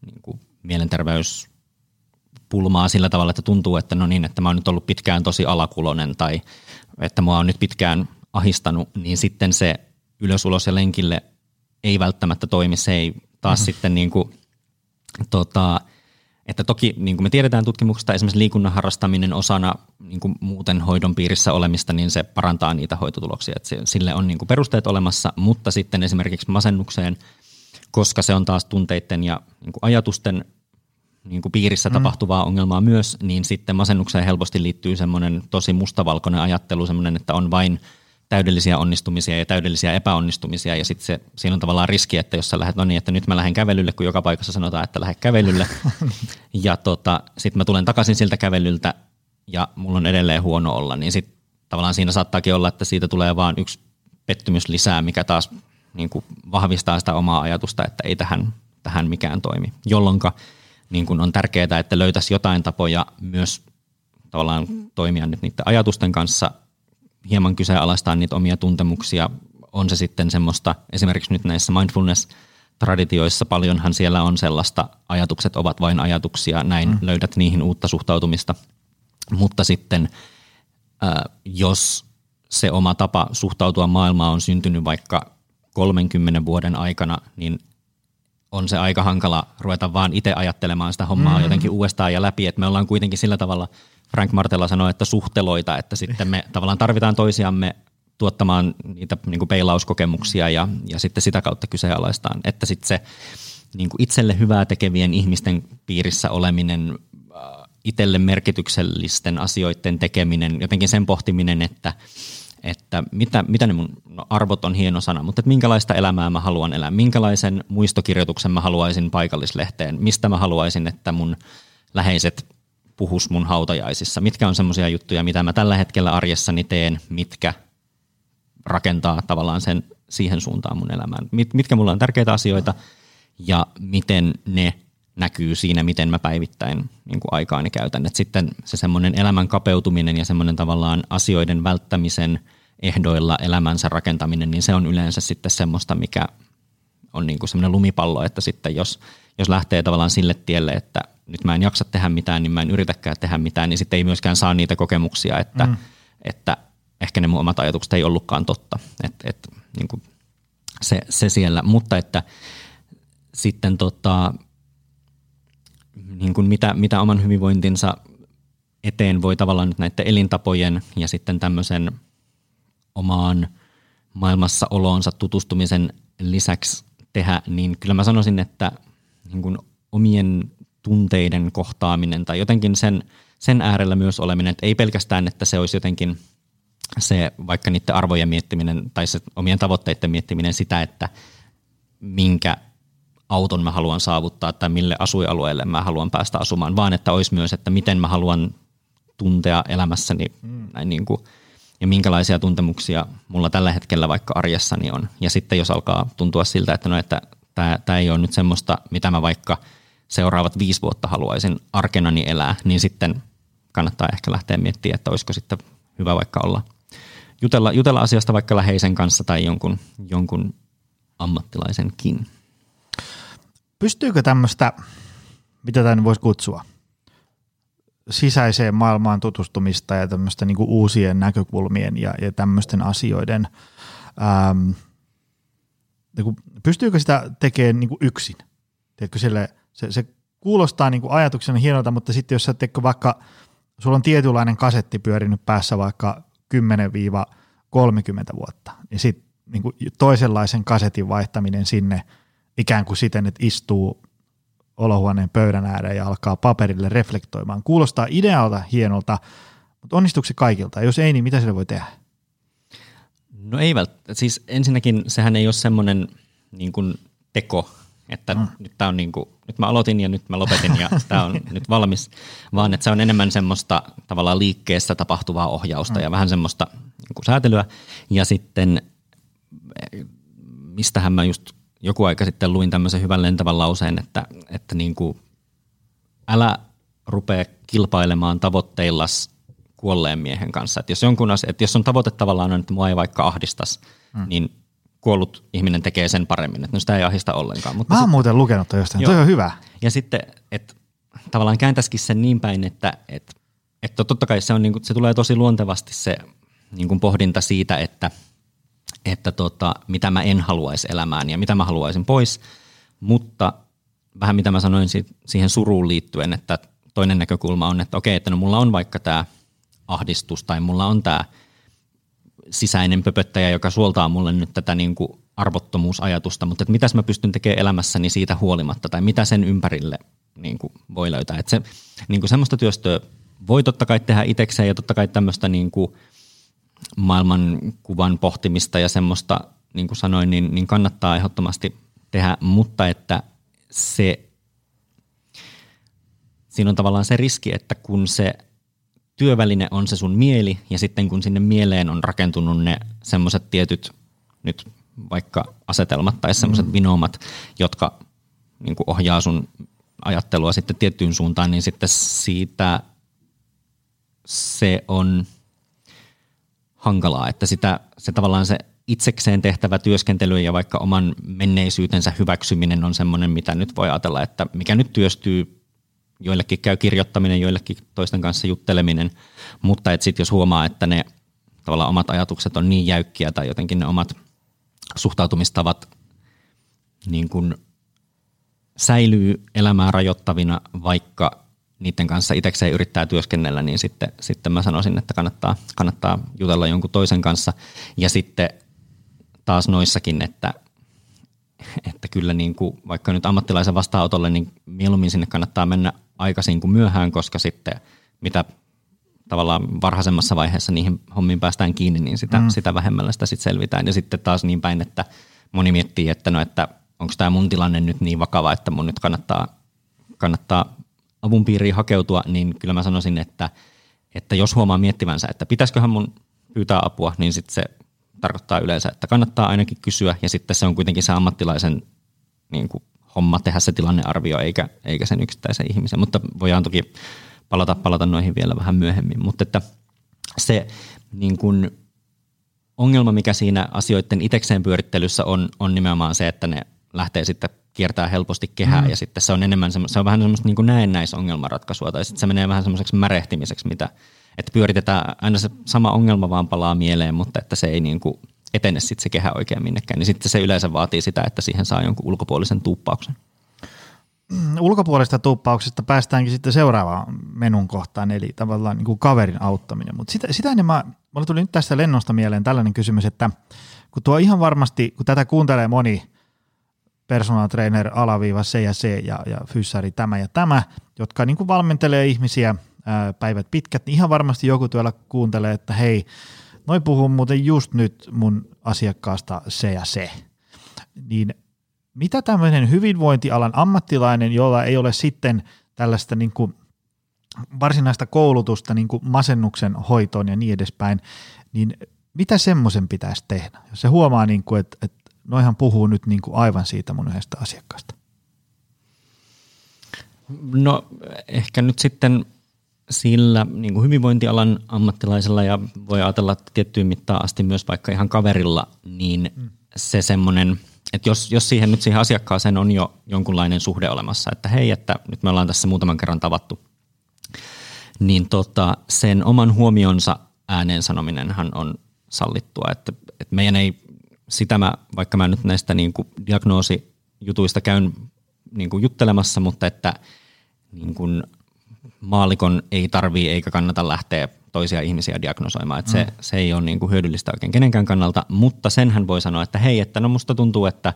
niin kuin mielenterveyspulmaa sillä tavalla, että tuntuu, että no niin, että mä oon nyt ollut pitkään tosi alakulonen tai että mua on nyt pitkään ahistanut, niin sitten se ylös, ulos ja lenkille ei välttämättä toimi. Se ei taas sitten niin kuin, että toki niin kuin me tiedetään tutkimuksesta, esimerkiksi liikunnan harrastaminen osana niin kuin muuten hoidon piirissä olemista, niin se parantaa niitä hoitotuloksia. Että sille on niin kuin perusteet olemassa, mutta sitten esimerkiksi masennukseen, koska se on taas tunteiden ja niin kuin ajatusten niin kuin piirissä tapahtuvaa ongelmaa myös, niin sitten masennukseen helposti liittyy semmoinen tosi mustavalkoinen ajattelu, semmoinen, että on vain täydellisiä onnistumisia ja täydellisiä epäonnistumisia, ja sitten siinä on tavallaan riski, että jos sä lähdet, no niin, että nyt mä lähden kävelylle, kun joka paikassa sanotaan, että lähde kävelylle, ja sitten mä tulen takaisin siltä kävelyltä, ja mulla on edelleen huono olla, niin sitten tavallaan siinä saattaakin olla, että siitä tulee vaan yksi pettymys lisää, mikä taas niin kuin vahvistaa sitä omaa ajatusta, että ei tähän mikään toimi, jolloinka niin kuin on tärkeää, että löytäisi jotain tapoja myös tavallaan toimia nyt niiden ajatusten kanssa, hieman kyseenalaistaa niitä omia tuntemuksia. On se sitten semmoista, esimerkiksi nyt näissä mindfulness-traditioissa paljonhan siellä on sellaista, ajatukset ovat vain ajatuksia, näin löydät niihin uutta suhtautumista. Mutta sitten jos se oma tapa suhtautua maailmaan on syntynyt vaikka 30 vuoden aikana, niin on se aika hankala ruveta vaan itse ajattelemaan sitä hommaa jotenkin uudestaan ja läpi, että me ollaan kuitenkin sillä tavalla, Frank Martella sanoi, että suhteloita, että sitten me tavallaan tarvitaan toisiamme tuottamaan niitä niin kuin peilauskokemuksia ja sitten sitä kautta kyseenalaistaan, että sitten se niin kuin itselle hyvää tekevien ihmisten piirissä oleminen, itselle merkityksellisten asioiden tekeminen, jotenkin sen pohtiminen, että mitä ne mun arvot on hieno sana, mutta että minkälaista elämää mä haluan elää, minkälaisen muistokirjoituksen mä haluaisin paikallislehteen, mistä mä haluaisin, että mun läheiset puhus mun hautajaisissa, mitkä on semmoisia juttuja, mitä mä tällä hetkellä arjessani teen, mitkä rakentaa tavallaan sen siihen suuntaan mun elämään, mitkä mulla on tärkeitä asioita ja miten ne näkyy siinä, miten mä päivittäin niin kuin aikaani käytän. Et sitten se semmoinen elämän kapeutuminen ja semmoinen tavallaan asioiden välttämisen ehdoilla elämänsä rakentaminen, niin se on yleensä sitten semmoista, mikä on niin kuin semmoinen lumipallo, että sitten jos lähtee tavallaan sille tielle, että nyt mä en jaksa tehdä mitään, niin mä en yritäkään tehdä mitään, niin sitten ei myöskään saa niitä kokemuksia, että ehkä ne mun omat ajatukset ei ollutkaan totta. Et, niin kuin se siellä, mutta että sitten niin kuin mitä oman hyvinvointinsa eteen voi tavallaan nyt näiden elintapojen ja sitten tämmöisen omaan maailmassa oloonsa tutustumisen lisäksi tehdä, niin kyllä mä sanoisin, että niin kuin omien tunteiden kohtaaminen tai jotenkin sen äärellä myös oleminen, että ei pelkästään, että se olisi jotenkin se vaikka niiden arvojen miettiminen tai se omien tavoitteiden miettiminen sitä, että minkä auton mä haluan saavuttaa tai mille asuinalueelle mä haluan päästä asumaan, vaan että olisi myös, että miten mä haluan tuntea elämässäni näin niin kuin, ja minkälaisia tuntemuksia mulla tällä hetkellä vaikka arjessani on. Ja sitten jos alkaa tuntua siltä, että no, että tämä ei ole nyt semmoista, mitä mä vaikka seuraavat 5 vuotta haluaisin arkenani elää, niin sitten kannattaa ehkä lähteä miettimään, että olisiko sitten hyvä vaikka olla jutella asiasta vaikka läheisen kanssa tai jonkun ammattilaisenkin. Pystyykö tämmöistä, mitä tämän voisi kutsua, sisäiseen maailmaan tutustumista ja tämmöistä niin kuin uusien näkökulmien ja tämmöisten asioiden, pystyykö sitä tekemään niin kuin yksin? Tiedätkö, se kuulostaa niin kuin ajatuksena hienolta, mutta sitten jos sä teetkö vaikka, sulla on tietynlainen kasetti pyörinyt päässä vaikka 10-30 vuotta, niin sitten niin kuin toisenlaisen kasetin vaihtaminen sinne ikään kuin siten, että istuu olohuoneen pöydän ääreen ja alkaa paperille reflektoimaan. Kuulostaa idealta, hienolta, mutta onnistuuko se kaikilta? Jos ei, niin mitä sille voi tehdä? No ei välttämättä. Siis ensinnäkin sehän ei ole semmoinen niin kuin teko, että nyt, tää on niin kuin, nyt mä aloitin ja nyt mä lopetin ja tämä on nyt valmis, vaan että se on enemmän semmoista tavallaan liikkeessä tapahtuvaa ohjausta ja vähän semmoista niin kuin säätelyä. Ja sitten, mistähän mä just joku aika sitten luin tämmöisen hyvän lentävän lauseen, että niin kuin, älä rupea kilpailemaan tavoitteillas kuolleen miehen kanssa. Että jos, jos on tavoite tavallaan on, että mua ei vaikka ahdistas, niin kuollut ihminen tekee sen paremmin. Että no sitä ei ahdista ollenkaan. Mutta mä oon muuten lukenut toi jostain, toi on hyvä. Ja sitten, että tavallaan kääntäisikin sen niin päin, että totta kai se, on, niin kuin, se tulee tosi luontevasti se niin kuin pohdinta siitä, että mitä mä en haluaisi elämään ja mitä mä haluaisin pois, mutta vähän mitä mä sanoin siihen suruun liittyen, että toinen näkökulma on, että okei, että no mulla on vaikka tämä ahdistus tai mulla on tämä sisäinen pöpöttäjä, joka suoltaa mulle nyt tätä niin kuin arvottomuusajatusta, mutta että mitäs mä pystyn tekemään elämässäni siitä huolimatta tai mitä sen ympärille niin kuin voi löytää. Että se, niin kuin semmoista työstöä voi totta kai tehdä itsekseen ja totta kai tämmöistä niin kuin maailmankuvan pohtimista ja semmoista, niin kuin sanoin, niin kannattaa ehdottomasti tehdä, mutta että siinä on tavallaan se riski, että kun se työväline on se sun mieli ja sitten kun sinne mieleen on rakentunut ne semmoiset tietyt nyt vaikka asetelmat tai semmoiset vinoomat, jotka niin kuin ohjaa sun ajattelua sitten tiettyyn suuntaan, niin sitten siitä se on hankalaa, että se tavallaan se itsekseen tehtävä työskentely ja vaikka oman menneisyytensä hyväksyminen on semmoinen, mitä nyt voi ajatella, että mikä nyt työstyy, joillekin käy kirjoittaminen, joillekin toisten kanssa jutteleminen, mutta et sit jos huomaa, että ne tavallaan omat ajatukset on niin jäykkiä tai jotenkin ne omat suhtautumistavat niin kuin säilyy elämää rajoittavina, vaikka niiden kanssa itsekseen yrittää työskennellä, niin sitten mä sanoisin, että kannattaa jutella jonkun toisen kanssa. Ja sitten taas noissakin, että kyllä niin kuin, vaikka nyt ammattilaisen vastaanotolle, niin mieluummin sinne kannattaa mennä aikaisin kuin myöhään, koska sitten mitä tavallaan varhaisemmassa vaiheessa niihin hommiin päästään kiinni, niin sitä vähemmällä sitä sitten selvitään. Ja sitten taas niin päin, että moni miettii, että no, että onko tämä mun tilanne nyt niin vakava, että mun nyt kannattaa avun piiriin hakeutua, niin kyllä mä sanoisin, että jos huomaa miettivänsä, että pitäisköhän mun pyytää apua, niin sitten se tarkoittaa yleensä, että kannattaa ainakin kysyä ja sitten se on kuitenkin se ammattilaisen niin kuin, homma tehdä se tilannearvio eikä sen yksittäisen ihmisen, mutta voidaan toki palata noihin vielä vähän myöhemmin, mutta että se niin kuin, ongelma, mikä siinä asioiden itsekseen pyörittelyssä on nimenomaan se, että ne lähtee sitten kiertää helposti kehää ja sitten se on enemmän se on vähän semmoista niin kuin näennäisongelmanratkaisua tai sitten se menee vähän semmoiseksi märehtimiseksi, että pyöritetään aina se sama ongelma vaan palaa mieleen, mutta että se ei niin kuin etene sitten se kehä oikein minnekään, niin sitten se yleensä vaatii sitä, että siihen saa jonkun ulkopuolisen tuuppauksen. Ulkopuolista tuuppauksesta päästäänkin sitten seuraavaan menun kohtaan, eli tavallaan niin kuin kaverin auttaminen, mutta sitä ennen mulla tuli nyt tässä lennosta mieleen tällainen kysymys, että kun tuo ihan varmasti, kun tätä kuuntelee moni personal trainer _C&C ja fyssari tämä ja tämä, jotka niin kuin valmentelee ihmisiä päivät pitkät, niin ihan varmasti joku tuolla kuuntelee, että hei, noi puhuu muuten just nyt mun asiakkaasta se ja se. Niin mitä tämmöinen hyvinvointialan ammattilainen, jolla ei ole sitten tällaista niin kuin varsinaista koulutusta niin kuin masennuksen hoitoon ja niin edespäin, niin mitä semmoisen pitäisi tehdä? Jos se huomaa, niin kuin, että noihan puhuu nyt niin kuin aivan siitä mun yhdestä asiakkaasta. No ehkä nyt sitten sillä niin kuin hyvinvointialan ammattilaisella ja voi ajatella, että tiettyyn mittaan asti myös vaikka ihan kaverilla, niin se semmoinen, että jos siihen asiakkaaseen on jo jonkunlainen suhde olemassa, että hei, että nyt me ollaan tässä muutaman kerran tavattu, niin sen oman huomionsa ääneen sanominenhan on sallittua, että meidän ei sitä vaikka mä nyt näistä niin kuin diagnoosijutuista käyn niin kuin juttelemassa, mutta että niin kuin maallikon ei tarvii eikä kannata lähteä toisia ihmisiä diagnosoimaan. Että se ei ole niin kuin hyödyllistä oikein kenenkään kannalta, mutta senhän voi sanoa, että hei, että no musta tuntuu, että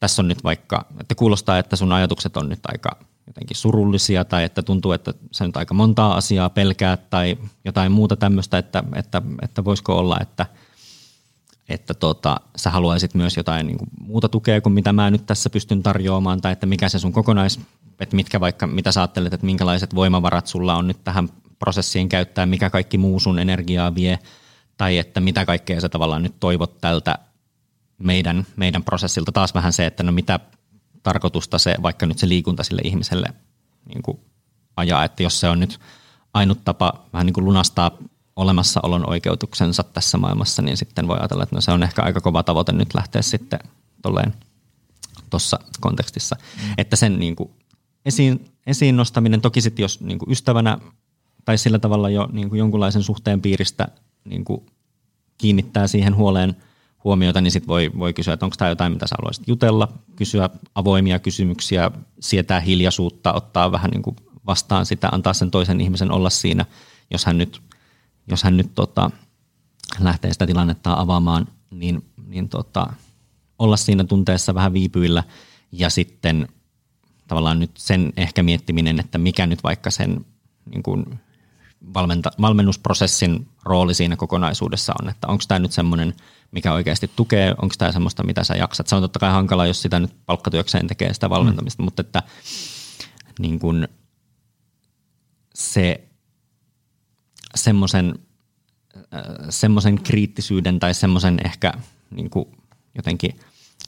tässä on nyt vaikka, että kuulostaa, että sun ajatukset on nyt aika jotenkin surullisia tai että tuntuu, että sä nyt aika montaa asiaa pelkäät tai jotain muuta tämmöistä, että voisiko olla, että sä haluaisit myös jotain niin kuin muuta tukea kuin mitä mä nyt tässä pystyn tarjoamaan tai että mikä se sun että mitkä vaikka, mitä sä ajattelet, että minkälaiset voimavarat sulla on nyt tähän prosessiin käyttää, mikä kaikki muu sun energiaa vie tai että mitä kaikkea sä tavallaan nyt toivot tältä meidän prosessilta. Taas vähän se, että no mitä tarkoitusta se vaikka nyt se liikunta sille ihmiselle niin kuin ajaa, että jos se on nyt ainut tapa vähän niin kuin lunastaa olemassaolon oikeutuksensa tässä maailmassa, niin sitten voi ajatella, että no se on ehkä aika kova tavoite nyt lähteä sitten tolleen tuossa kontekstissa. Mm. Että sen niin kuin esiin nostaminen, toki sitten jos niin kuin ystävänä tai sillä tavalla jo niin kuin jonkunlaisen suhteen piiristä niin kuin kiinnittää siihen huoleen huomiota, niin sitten voi kysyä, että onko tämä jotain, mitä sä haluaisit jutella, kysyä avoimia kysymyksiä, sietää hiljaisuutta, ottaa vähän niin kuin vastaan sitä, antaa sen toisen ihmisen olla siinä, jos hän nyt lähtee sitä tilannetta avaamaan, niin olla siinä tunteessa vähän viipyillä ja sitten tavallaan nyt sen ehkä miettiminen, että mikä nyt vaikka sen niin kuin valmennusprosessin rooli siinä kokonaisuudessa on, että onko tämä nyt semmoinen, mikä oikeasti tukee, onko tämä semmoista, mitä sä jaksat. Se on totta kai hankalaa, jos sitä nyt palkkatyökseen tekee sitä valmentamista, mutta että niin kuin se semmoisen kriittisyyden tai semmoisen ehkä niin kuin jotenkin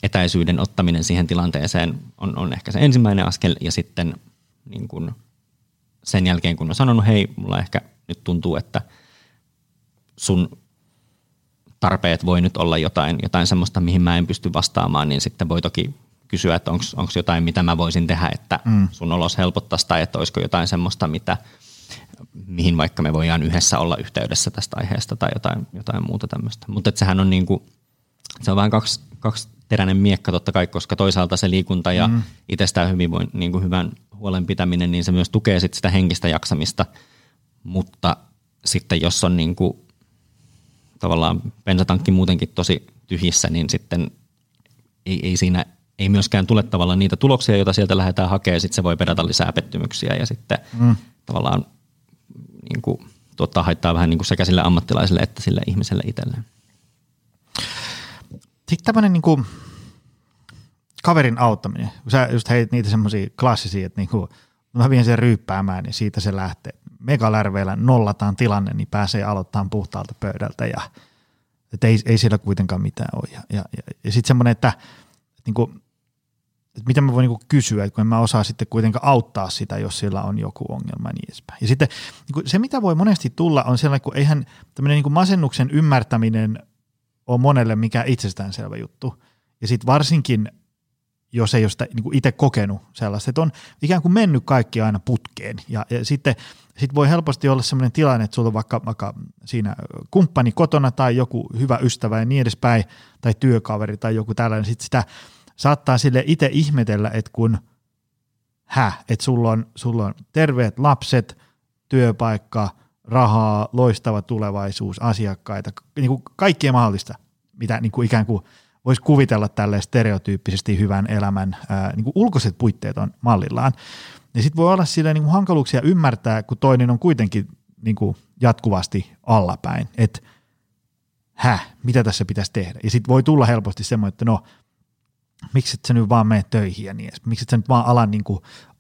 etäisyyden ottaminen siihen tilanteeseen on ehkä se ensimmäinen askel ja sitten niin kuin sen jälkeen, kun on sanonut, hei, mulla ehkä nyt tuntuu, että sun tarpeet voi nyt olla jotain semmoista, mihin mä en pysty vastaamaan, niin sitten voi toki kysyä, että onko jotain, mitä mä voisin tehdä, että sun olos helpottaisi tai että olisiko jotain semmoista, mihin vaikka me voidaan yhdessä olla yhteydessä tästä aiheesta tai jotain muuta tämmöistä. Mutta sehän on niinku, se on vähän kaksiteräinen miekka totta kai, koska toisaalta se liikunta ja itsestään niinku hyvän huolen pitäminen, niin se myös tukee sit sitä henkistä jaksamista, mutta sitten jos on niinku tavallaan bensatankki muutenkin tosi tyhjissä, niin sitten ei siinä ei myöskään tule tavallaan niitä tuloksia, joita sieltä lähdetään hakemaan, sitten se voi perata lisää pettymyksiä ja sitten tavallaan niin kuin, tuottaa haittaa vähän niin kuin sekä sille ammattilaiselle että sille ihmiselle itselleen. Sitten tämmöinen niin kuin kaverin auttaminen, kun sä just heit niitä semmoisia klassisia, että niin kuin, mä vien sen ryyppäämään ja siitä se lähtee. Megalärveillä nollataan tilanne, niin pääsee aloittamaan puhtaalta pöydältä ja että ei siellä kuitenkaan mitään ole. Ja sitten semmoinen, että mitä mä voin niin kuin kysyä, että kun en mä osaa sitten kuitenkaan auttaa sitä, jos sillä on joku ongelma ja niin edespäin. Ja sitten niin kuin se, mitä voi monesti tulla, on sellainen, kun eihän tämmöinen niin kuin masennuksen ymmärtäminen on monelle mikään itsestäänselvä juttu. Ja sitten varsinkin, jos ei ole sitä niin kuin itse kokenut sellaista, että on ikään kuin mennyt kaikki aina putkeen. Ja sitten voi helposti olla sellainen tilanne, että sulla on vaikka siinä kumppani kotona tai joku hyvä ystävä ja niin edespäin, tai työkaveri tai joku tällainen, sitten sitä saattaa sille itse ihmetellä, että kun että sulla on terveet lapset, työpaikka, rahaa, loistava tulevaisuus, asiakkaita, niin kuin kaikkea mahdollista, mitä niin kuin ikään kuin voisi kuvitella tälleen stereotyyppisesti hyvän elämän, niin kuin ulkoiset puitteet on mallillaan. Ja sitten voi olla silleen niin kuin hankaluuksia ymmärtää, kun toinen on kuitenkin niin kuin jatkuvasti allapäin, että mitä tässä pitäisi tehdä. Ja sitten voi tulla helposti semmoinen, että no, miksi et sä nyt vaan mene töihin ja niin, miksi et sä nyt vaan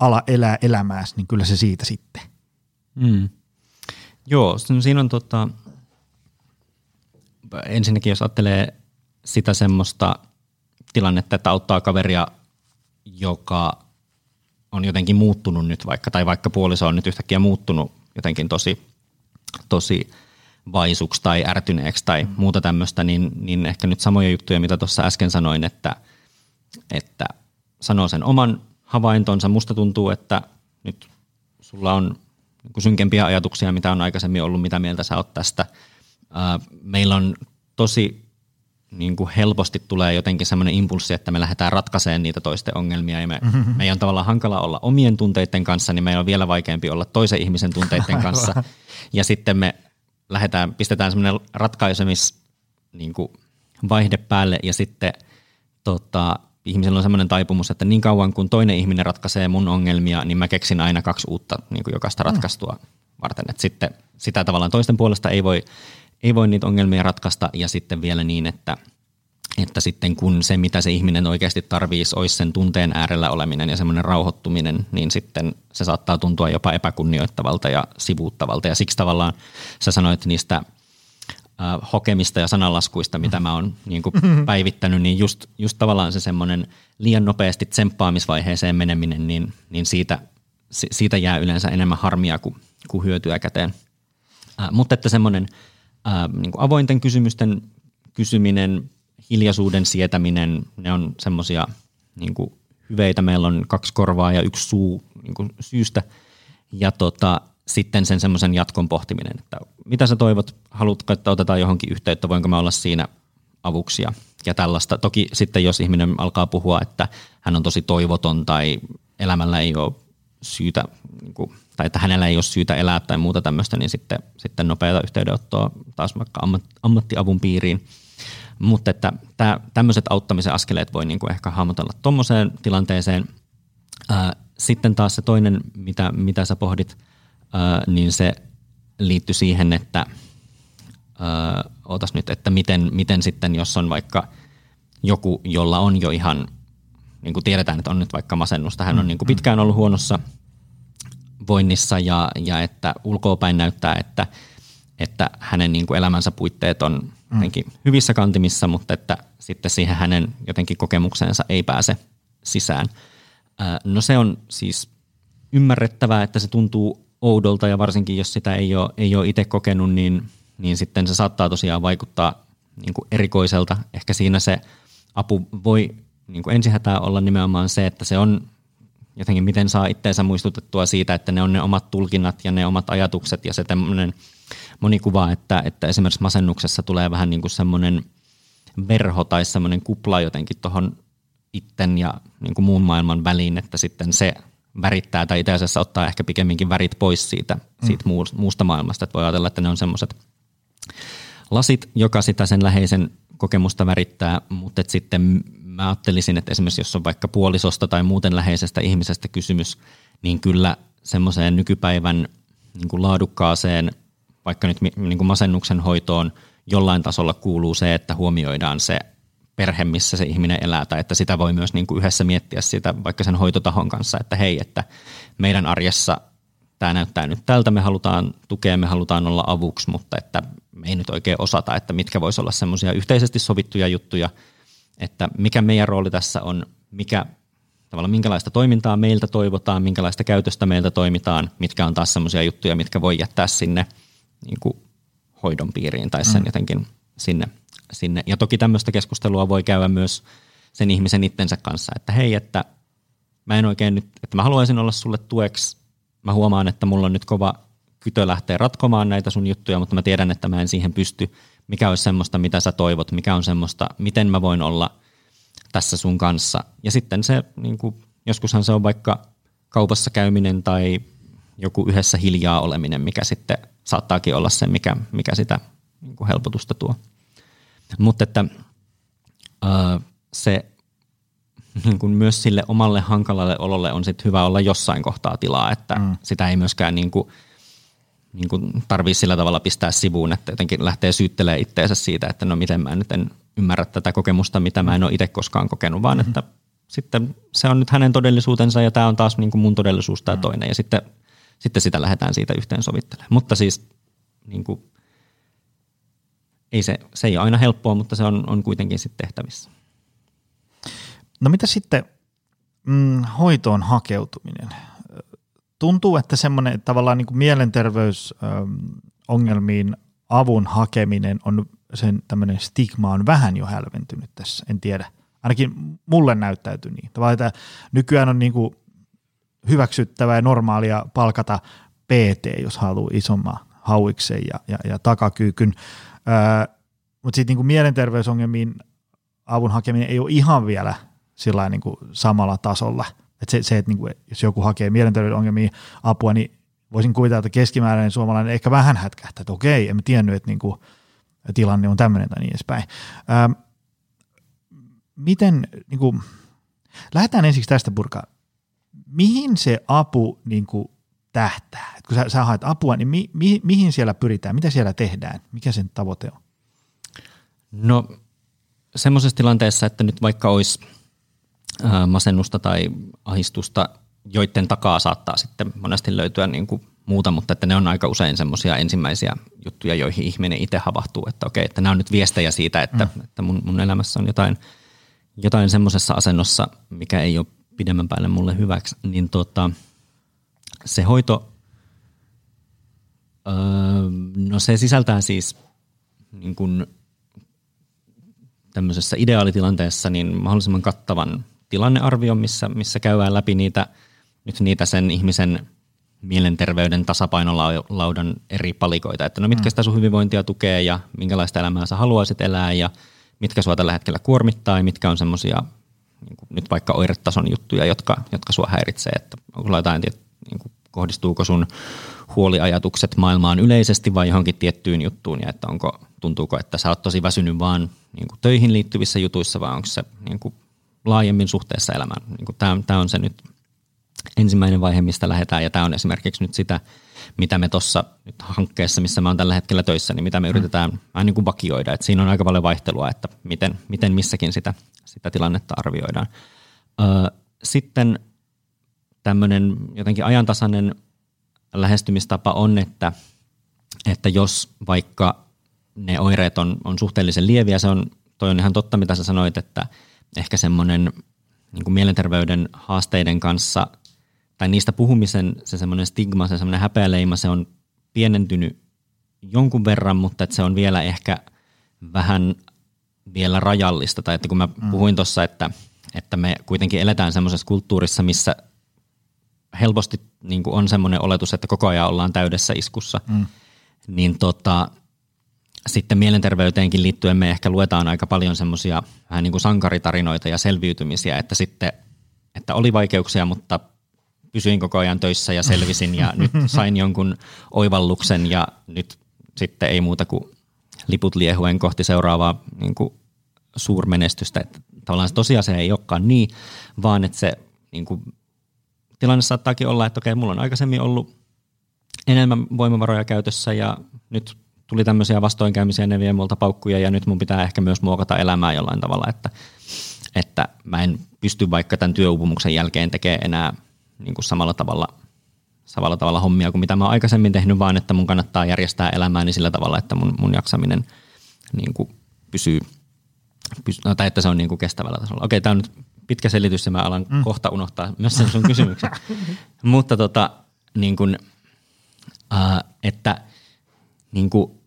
ala elää elämääsi, niin kyllä se siitä sitten. Mm. Joo, siinä on ensinnäkin jos ajattelee sitä semmoista tilannetta, että auttaa kaveria, joka on jotenkin muuttunut nyt vaikka puoliso on nyt yhtäkkiä muuttunut jotenkin tosi vaisuksi tai ärtyneeksi tai muuta tämmöistä, niin ehkä nyt samoja juttuja, mitä tuossa äsken sanoin, että sanoo sen oman havaintonsa. Musta tuntuu, että nyt sulla on synkempiä ajatuksia, mitä on aikaisemmin ollut, mitä mieltä sä oot tästä. Meillä on tosi niin kuin helposti tulee jotenkin semmoinen impulssi, että me lähdetään ratkaisemaan niitä toisten ongelmia. Ja meidän on tavallaan hankala olla omien tunteiden kanssa, niin meillä on vielä vaikeampi olla toisen ihmisen tunteiden kanssa. Ja sitten me pistetään semmoinen ratkaisemis niin kuin vaihde päälle ja sitten ihmisellä on semmoinen taipumus, että niin kauan kun toinen ihminen ratkaisee mun ongelmia, niin mä keksin aina kaksi uutta niin kuin jokaista ratkaistua varten. Et sitten sitä tavallaan toisten puolesta ei voi niitä ongelmia ratkaista ja sitten vielä niin, että sitten kun se, mitä se ihminen oikeasti tarvitsisi, olisi sen tunteen äärellä oleminen ja semmoinen rauhoittuminen, niin sitten se saattaa tuntua jopa epäkunnioittavalta ja sivuuttavalta. Ja siksi tavallaan sä sanoit niistä hokemista ja sananlaskuista, mitä mä oon niin kuin päivittänyt, niin just tavallaan se semmoinen liian nopeasti tsemppaamisvaiheeseen meneminen, niin siitä jää yleensä enemmän harmia kuin hyötyä käteen. Mutta että semmoinen niin kuin avointen kysymysten kysyminen, hiljaisuuden sietäminen, ne on semmoisia niin kuin hyveitä. Meillä on 2 korvaa ja 1 suu niin kuin syystä. Ja sitten sen semmoisen jatkon pohtiminen, että mitä sä toivot, haluatko, että otetaan johonkin yhteyttä, voinko mä olla siinä avuksi ja tällaista. Toki sitten jos ihminen alkaa puhua, että hän on tosi toivoton tai elämällä ei ole syytä, niin kuin, tai että hänellä ei ole syytä elää tai muuta tämmöistä, niin sitten nopeata yhteydenottoa taas vaikka ammattiavun piiriin. Mutta että tämmöiset auttamisen askeleet voi niinku ehkä hahmotella tommoseen tilanteeseen. Sitten taas se toinen, mitä sä pohdit, niin se liittyy siihen, että ootas nyt, että miten sitten, jos on vaikka joku, jolla on jo ihan, niin kuin tiedetään, että on nyt vaikka masennusta, hän on niin kuin pitkään ollut huonossa voinnissa ja että ulkoopäin näyttää, että hänen niin kuin elämänsä puitteet on jotenkin hyvissä kantimissa, mutta että sitten siihen hänen jotenkin kokemukseensa ei pääse sisään. No se on siis ymmärrettävää, että se tuntuu oudolta ja varsinkin jos sitä ei ole itse kokenut, niin sitten se saattaa tosiaan vaikuttaa niin kuin erikoiselta. Ehkä siinä se apu voi niin kuin ensihätää olla nimenomaan se, että se on jotenkin miten saa itseensä muistutettua siitä, että ne on ne omat tulkinnat ja ne omat ajatukset ja se tämmöinen moni kuvaa, että esimerkiksi masennuksessa tulee vähän niin kuin semmoinen verho tai semmoinen kupla jotenkin tuohon itten ja niin kuin muun maailman väliin, että sitten se värittää tai itse asiassa ottaa ehkä pikemminkin värit pois siitä muusta maailmasta. Että voi ajatella, että ne on semmoiset lasit, joka sitä sen läheisen kokemusta värittää, mutta sitten mä ajattelisin, että esimerkiksi jos on vaikka puolisosta tai muuten läheisestä ihmisestä kysymys, niin kyllä semmoiseen nykypäivän niin kuin laadukkaaseen vaikka nyt niin kuin masennuksen hoitoon jollain tasolla kuuluu se, että huomioidaan se perhe, missä se ihminen elää, tai että sitä voi myös niin kuin yhdessä miettiä sitä vaikka sen hoitotahon kanssa, että hei, että meidän arjessa tämä näyttää nyt tältä, me halutaan tukea, me halutaan olla avuksi, mutta että me ei nyt oikein osata, että mitkä voisi olla semmoisia yhteisesti sovittuja juttuja, että mikä meidän rooli tässä on, tavallaan minkälaista toimintaa meiltä toivotaan, minkälaista käytöstä meiltä toimitaan, mitkä on taas semmoisia juttuja, mitkä voi jättää sinne niin kuin hoidon piiriin tai sen jotenkin sinne. Ja toki tämmöistä keskustelua voi käydä myös sen ihmisen itsensä kanssa, että hei, että mä en oikein nyt, että mä haluaisin olla sulle tueksi, mä huomaan, että mulla on nyt kova kytö lähteä ratkomaan näitä sun juttuja, mutta mä tiedän, että mä en siihen pysty, mikä olisi semmoista, mitä sä toivot, mikä on semmoista, miten mä voin olla tässä sun kanssa. Ja sitten se, niin kuin, joskushan se on vaikka kaupassa käyminen tai joku yhdessä hiljaa oleminen, mikä sitten saattaakin olla se, mikä sitä niin kuin helpotusta tuo. Mutta että se niin kuin myös sille omalle hankalalle ololle on sit hyvä olla jossain kohtaa tilaa, että sitä ei myöskään niin kuin tarvitse sillä tavalla pistää sivuun, että jotenkin lähtee syyttelemään itteensä siitä, että no miten mä nyt en ymmärrä tätä kokemusta, mitä mä en ole itse koskaan kokenut, vaan että sitten se on nyt hänen todellisuutensa ja tämä on taas niin kuin mun todellisuus tämä toinen ja sitten sitä lähdetään siitä yhteensovittelemaan. Mutta siis niin kuin, se ei ole aina helppoa, mutta se on kuitenkin sitten tehtävissä. No mitä sitten hoitoon hakeutuminen? Tuntuu, että semmoinen tavallaan niin kuin mielenterveysongelmiin avun hakeminen on sen tämmöinen stigma on vähän jo hälventynyt tässä, en tiedä. Ainakin mulle näyttäytyy niin. Tavallaan tämä nykyään on niin kuin hyväksyttävää ja normaalia palkata PT, jos haluaa isomman hauiksen ja takakyykyn. Mutta sitten niinku mielenterveysongelmiin avun hakeminen ei ole ihan vielä sillain niinku samalla tasolla. Et se että niinku, jos joku hakee mielenterveysongelmiin apua, niin voisin kuvitella, että keskimääräinen suomalainen ehkä vähän hätkähtää, että okei, en tiennyt, että niinku, tilanne on tämmöinen tai niin edespäin. Miten, niinku, Lähdetään ensiksi tästä purkaa. Mihin se apu niin kuin tähtää? Et kun sä haet apua, niin mihin siellä pyritään? Mitä siellä tehdään? Mikä sen tavoite on? No semmoisessa tilanteessa, että nyt vaikka olisi masennusta tai ahdistusta, joiden takaa saattaa sitten monesti löytyä niin kuin muuta, mutta että ne on aika usein semmoisia ensimmäisiä juttuja, joihin ihminen itse havahtuu, että okei, että nämä on nyt viestejä siitä, että mun elämässä on jotain semmoisessa asennossa, mikä ei ole pidemmän päälle mulle hyväksi, niin se hoito, no se sisältää siis niin kuin tämmöisessä ideaalitilanteessa niin mahdollisimman kattavan tilannearvion, missä käydään läpi niitä sen ihmisen mielenterveyden tasapainolaudan eri palikoita, että no mitkä sitä sun hyvinvointia tukee ja minkälaista elämää sä haluaisit elää ja mitkä sua tällä hetkellä kuormittaa ja mitkä on semmoisia niin kuin nyt vaikka oiretason juttuja, jotka sua häiritsee, että onko jotain, niin kuin, kohdistuuko sun huoliajatukset maailmaan yleisesti vai johonkin tiettyyn juttuun ja että tuntuuko, että sä oot tosi väsynyt vaan niin kuin töihin liittyvissä jutuissa vai onko se niin kuin laajemmin suhteessa elämään. Niin tämä on se nyt ensimmäinen vaihe, mistä lähdetään ja tämä on esimerkiksi nyt sitä, mitä me tuossa nyt hankkeessa, missä mä oon tällä hetkellä töissä, niin mitä me yritetään aina niin kuin vakioida. Et siinä on aika paljon vaihtelua, että miten missäkin sitä tilannetta arvioidaan. Sitten tämmöinen jotenkin ajantasainen lähestymistapa on, että jos vaikka ne oireet on suhteellisen lieviä, toi on ihan totta, mitä sä sanoit, että ehkä semmoinen niin kuin mielenterveyden haasteiden kanssa tai niistä puhumisen se semmoinen stigma, se semmoinen häpeäleima, se on pienentynyt jonkun verran, mutta että se on vielä ehkä vähän vielä rajallista. Tai että kun mä puhuin tuossa, että me kuitenkin eletään semmoisessa kulttuurissa, missä helposti niin kuin on semmoinen oletus, että koko ajan ollaan täydessä iskussa, niin sitten mielenterveyteenkin liittyen me ehkä luetaan aika paljon semmoisia vähän niin kuin sankaritarinoita ja selviytymisiä, että sitten että oli vaikeuksia, mutta pysyin koko ajan töissä ja selvisin ja nyt sain jonkun oivalluksen ja nyt sitten ei muuta kuin liput liehuen kohti seuraavaa niin kuin suurmenestystä. Että tavallaan se tosiasia ei olekaan niin, vaan että se niin kuin tilanne saattaakin olla, että okei, mulla on aikaisemmin ollut enemmän voimavaroja käytössä ja nyt tuli tämmöisiä vastoinkäymisiä, ne vie multa paukkuja ja nyt mun pitää ehkä myös muokata elämää jollain tavalla, että mä en pysty vaikka tämän työuupumuksen jälkeen tekemään enää niin kuin samalla tavalla hommia kuin mitä mä oon aikaisemmin tehnyt, vaan että mun kannattaa järjestää elämääni sillä tavalla, että mun jaksaminen niin kuin pysyy, tai että se on niin kuin kestävällä tasolla. Okei, tää on nyt pitkä selitys ja mä alan kohta unohtaa myös sen sun kysymyksen. Mutta niin kuin, että niin kuin,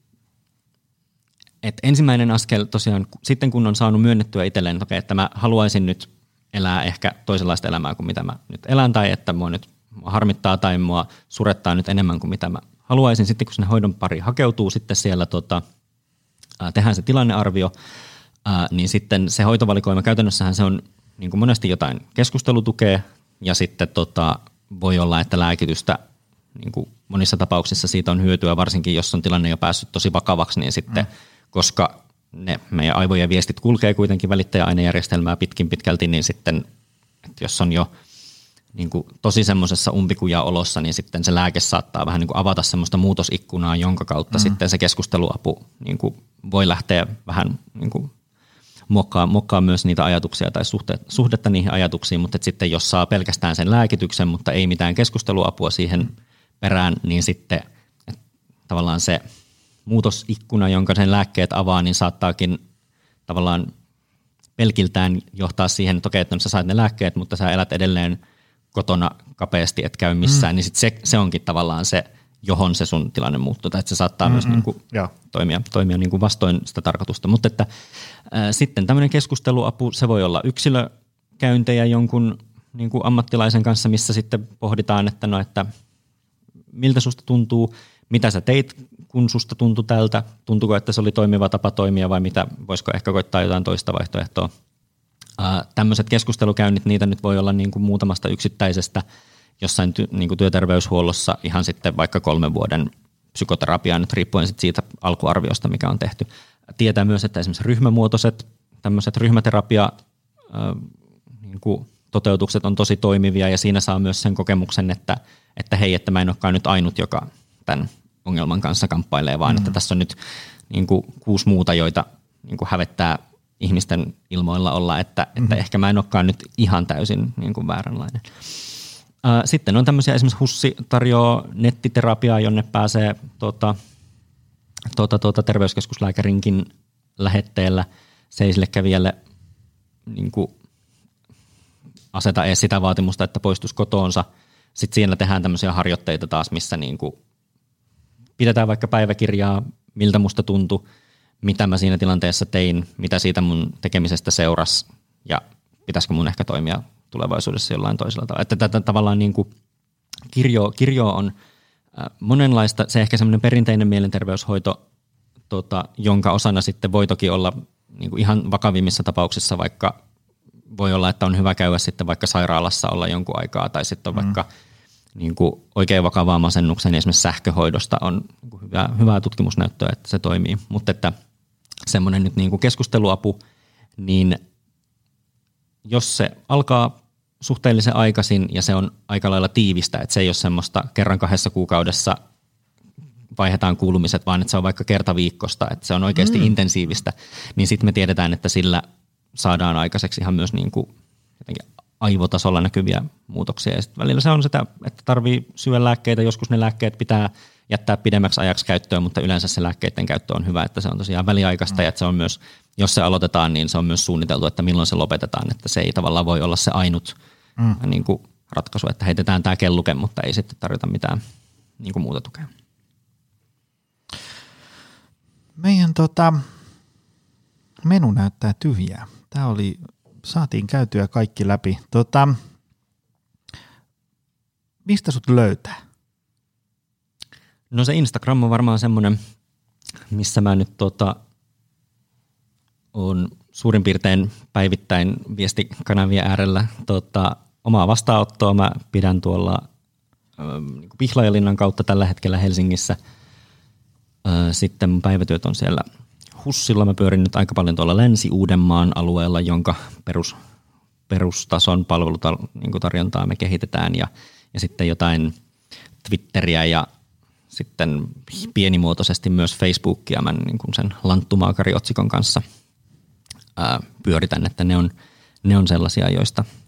että ensimmäinen askel tosiaan, sitten kun on saanut myönnettyä itselleen, että mä haluaisin nyt elää ehkä toisenlaista elämää kuin mitä mä nyt elän, tai että mua nyt harmittaa tai mua surettaa nyt enemmän kuin mitä mä haluaisin. Sitten kun sinne hoidon pari hakeutuu, sitten siellä tehdään se tilannearvio, niin sitten se hoitovalikoima käytännössähän se on niin kuin monesti jotain keskustelutukea, ja sitten voi olla, että lääkitystä niin kuin monissa tapauksissa siitä on hyötyä, varsinkin jos on tilanne jo päässyt tosi vakavaksi, niin sitten, koska ne meidän aivojen viestit kulkee kuitenkin välittäjäainejärjestelmää pitkälti, niin sitten, että jos on jo niin kuin tosi semmoisessa umpikuja-olossa, niin sitten se lääke saattaa vähän niin kuin avata semmoista muutosikkunaa, jonka kautta sitten se keskusteluapu niin kuin voi lähteä vähän niin kuin muokkaa myös niitä ajatuksia tai suhdetta niihin ajatuksiin, mutta sitten jos saa pelkästään sen lääkityksen, mutta ei mitään keskusteluapua siihen perään, niin sitten tavallaan se muutosikkuna, jonka sen lääkkeet avaa, niin saattaakin tavallaan pelkiltään johtaa siihen, että okei, että sä saat ne lääkkeet, mutta sä elät edelleen kotona kapeasti, et käy missään, niin sit se onkin tavallaan se, johon se sun tilanne muuttuu, tai että se saattaa myös niin kuin toimia niin kuin vastoin sitä tarkoitusta. Mutta että sitten tämmöinen keskusteluapu, se voi olla yksilökäyntejä jonkun niin kuin ammattilaisen kanssa, missä sitten pohditaan, että miltä susta tuntuu, mitä sä teit, kun susta tuntui tältä, tuntuuko, että se oli toimiva tapa toimia vai mitä, voisiko ehkä koittaa jotain toista vaihtoehtoa. Tämmöiset keskustelukäynnit, niitä nyt voi olla niin kuin muutamasta yksittäisestä, jossain niin kuin työterveyshuollossa ihan sitten vaikka 3 vuoden psykoterapiaa nyt riippuen siitä alkuarviosta, mikä on tehty. Tietää myös, että esimerkiksi ryhmämuotoiset tämmöiset ryhmäterapia niin kuin toteutukset on tosi toimivia ja siinä saa myös sen kokemuksen, että hei, että mä en olekaan nyt ainut, joka tämän ongelman kanssa kamppailee, vaan että tässä on nyt niin kuin 6 muuta, joita niin kuin hävettää ihmisten ilmoilla olla, että ehkä mä en olekaan nyt ihan täysin niin kuin vääränlainen. Sitten on tämmöisiä, esimerkiksi HUSsi tarjoaa nettiterapiaa, jonne pääsee terveyskeskuslääkärinkin lähetteellä seisille kävijälle niin kuin aseta edes sitä vaatimusta, että poistuisi kotoonsa. Sitten siellä tehdään tämmöisiä harjoitteita taas, missä niin kuin pidetään vaikka päiväkirjaa, miltä musta tuntui, mitä mä siinä tilanteessa tein, mitä siitä mun tekemisestä seurasi ja pitäisikö mun ehkä toimia tulevaisuudessa jollain toisella tavalla. Että tätä tavallaan niin kuin kirjo on monenlaista, se ehkä semmoinen perinteinen mielenterveyshoito, jonka osana sitten voi toki olla niin kuin ihan vakavimmissa tapauksissa vaikka voi olla, että on hyvä käydä sitten vaikka sairaalassa olla jonkun aikaa tai sitten on vaikka niin kuin oikein vakavaa masennuksen, niin esimerkiksi sähköhoidosta on niin kuin hyvää tutkimusnäyttöä, että se toimii. Mutta että semmoinen nyt niin kuin keskusteluapu, niin jos se alkaa suhteellisen aikaisin ja se on aika lailla tiivistä, että se ei ole semmoista kerran 2 kuukaudessa vaihdetaan kuulumiset, vaan että se on vaikka kerta viikosta, että se on oikeasti intensiivistä, niin sitten me tiedetään, että sillä saadaan aikaiseksi ihan myös niin kuin jotenkin aivotasolla näkyviä muutoksia. Ja sitten välillä se on sitä, että tarvii syödä lääkkeitä, joskus ne lääkkeet pitää jättää pidemmäksi ajaksi käyttöön, mutta yleensä se lääkkeiden käyttö on hyvä, että se on tosiaan väliaikaista ja että se on myös, jos se aloitetaan, niin se on myös suunniteltu, että milloin se lopetetaan, että se ei tavallaan voi olla se ainut niin kuin ratkaisu, että heitetään tämä kelluke, mutta ei sitten tarjota mitään niin kuin muuta tukea. Meidän menu näyttää tyhjää. Tämä oli, saatiin käytyä kaikki läpi. Mistä sut löytää? No se Instagram on varmaan semmoinen, missä mä nyt on suurin piirtein päivittäin viestikanavien äärellä. Omaa vastaanottoa mä pidän tuolla Pihlajalinnan kautta tällä hetkellä Helsingissä. Sitten mun päivätyöt on siellä HUSilla. Mä pyörin nyt aika paljon tuolla Länsi-Uudenmaan alueella, jonka perustason palvelutarjontaa me kehitetään ja sitten jotain Twitteriä ja sitten pienimuotoisesti myös Facebookia mä niin kuin sen Lanttumaakari-otsikon kanssa pyöritän, että ne on sellaisia,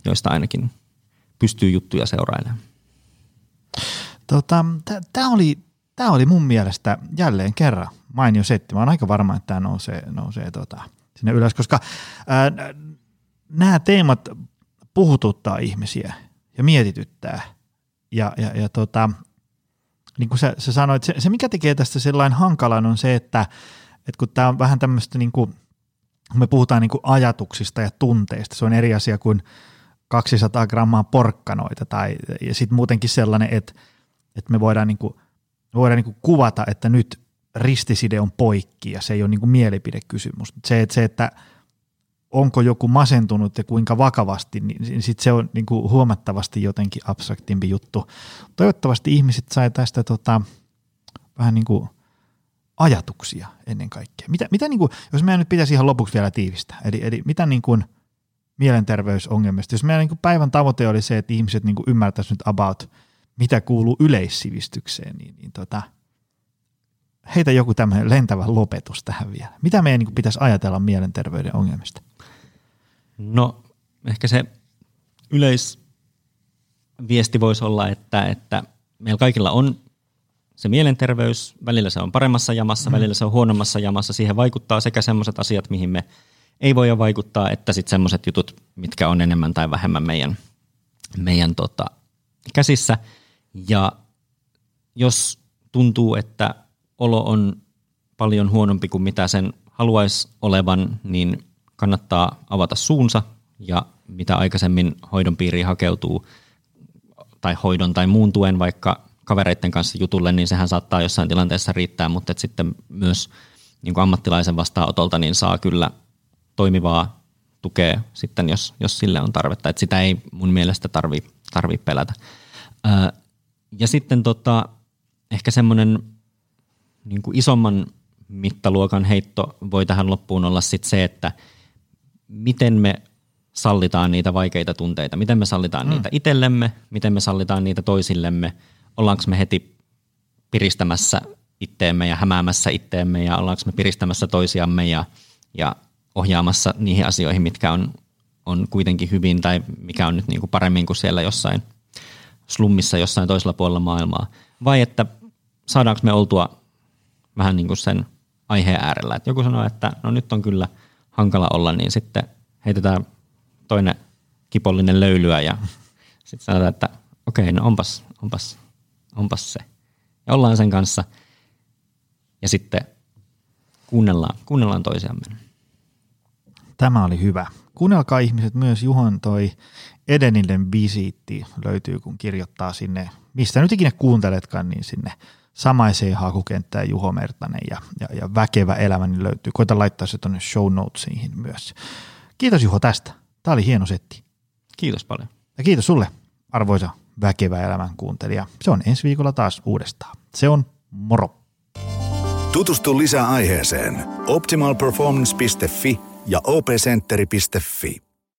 joista ainakin pystyy juttuja seurailemaan. Tämä oli mun mielestä jälleen kerran mainio setti. Mä oon aika varma, että tämä nousee sinne ylös, koska nämä teemat puhututtaa ihmisiä ja mietityttää. Ja niin kuin sä sanoit, se mikä tekee tästä sellainen hankalan on se, että kun tämä on vähän tämmöistä, niin kuin, me puhutaan niin kuin ajatuksista ja tunteista, se on eri asia kuin 200 grammaa porkkanoita ja sitten muutenkin sellainen, että me voidaan niin kuin kuvata, että nyt ristiside on poikki ja se ei ole niin kuin mielipidekysymys. Se, että onko joku masentunut ja kuinka vakavasti, niin sit se on niin kuin huomattavasti jotenkin abstraktimpi juttu. Toivottavasti ihmiset sai tästä vähän niin kuin ajatuksia ennen kaikkea. Mitä niin kuin, jos meidän nyt pitäisi ihan lopuksi vielä tiivistää, eli mitä niin kuin mielenterveysongelmista, jos meidän niin kuin päivän tavoite oli se, että ihmiset niin kuin ymmärtäisi nyt about mitä kuuluu yleissivistykseen, niin heitä joku tämmöinen lentävä lopetus tähän vielä. Mitä meidän niin kuin pitäisi ajatella mielenterveyden ongelmista? No ehkä se yleisviesti voisi olla, että meillä kaikilla on se mielenterveys, välillä se on paremmassa jamassa, välillä se on huonommassa jamassa. Siihen vaikuttaa sekä semmoiset asiat, mihin me ei voida vaikuttaa, että sitten semmoiset jutut, mitkä on enemmän tai vähemmän meidän käsissä. Ja jos tuntuu, että olo on paljon huonompi kuin mitä sen haluaisi olevan, niin kannattaa avata suunsa ja mitä aikaisemmin hoidon piiriin hakeutuu tai hoidon tai muun tuen vaikka kavereiden kanssa jutulle, niin sehän saattaa jossain tilanteessa riittää, mutta sitten myös niin kuin ammattilaisen vastaanotolta niin saa kyllä toimivaa tukea sitten, jos sille on tarvetta. Et sitä ei mun mielestä tarvii pelätä. Ja sitten ehkä semmoinen niin kuin isomman mittaluokan heitto voi tähän loppuun olla sit se, että miten me sallitaan niitä vaikeita tunteita, miten me sallitaan niitä itsellemme, miten me sallitaan niitä toisillemme, ollaanko me heti piristämässä itteemme ja hämäämässä itteemme ja ollaanko me piristämässä toisiamme ja ohjaamassa niihin asioihin, mitkä on kuitenkin hyvin tai mikä on nyt niin kuin paremmin kuin siellä jossain slummissa jossain toisella puolella maailmaa. Vai että saadaanko me oltua vähän niin kuin sen aiheen äärellä. Et joku sanoo, että no nyt on kyllä hankala olla, niin sitten heitetään toinen kipollinen löylyä ja sitten sanotaan, että okei, no onpas se. Ja ollaan sen kanssa ja sitten kuunnellaan toisiamme. Tämä oli hyvä. Kuunnelkaa ihmiset myös Juhon toi Edenillen visiitti löytyy, kun kirjoittaa sinne, mistä nyt ikinä kuunteletkaan, niin sinne samaiseen hakukenttään Juho Mertanen ja Väkevä elämä niin löytyy. Koita laittaa se tuonne show notesiin myös. Kiitos Juho tästä. Tämä oli hieno setti. Kiitos paljon. Ja kiitos sulle, arvoisa Väkevä elämän kuuntelija. Se on ensi viikolla taas uudestaan. Se on moro. Tutustu lisää aiheeseen optimalperformance.fi ja opcenteri.fi.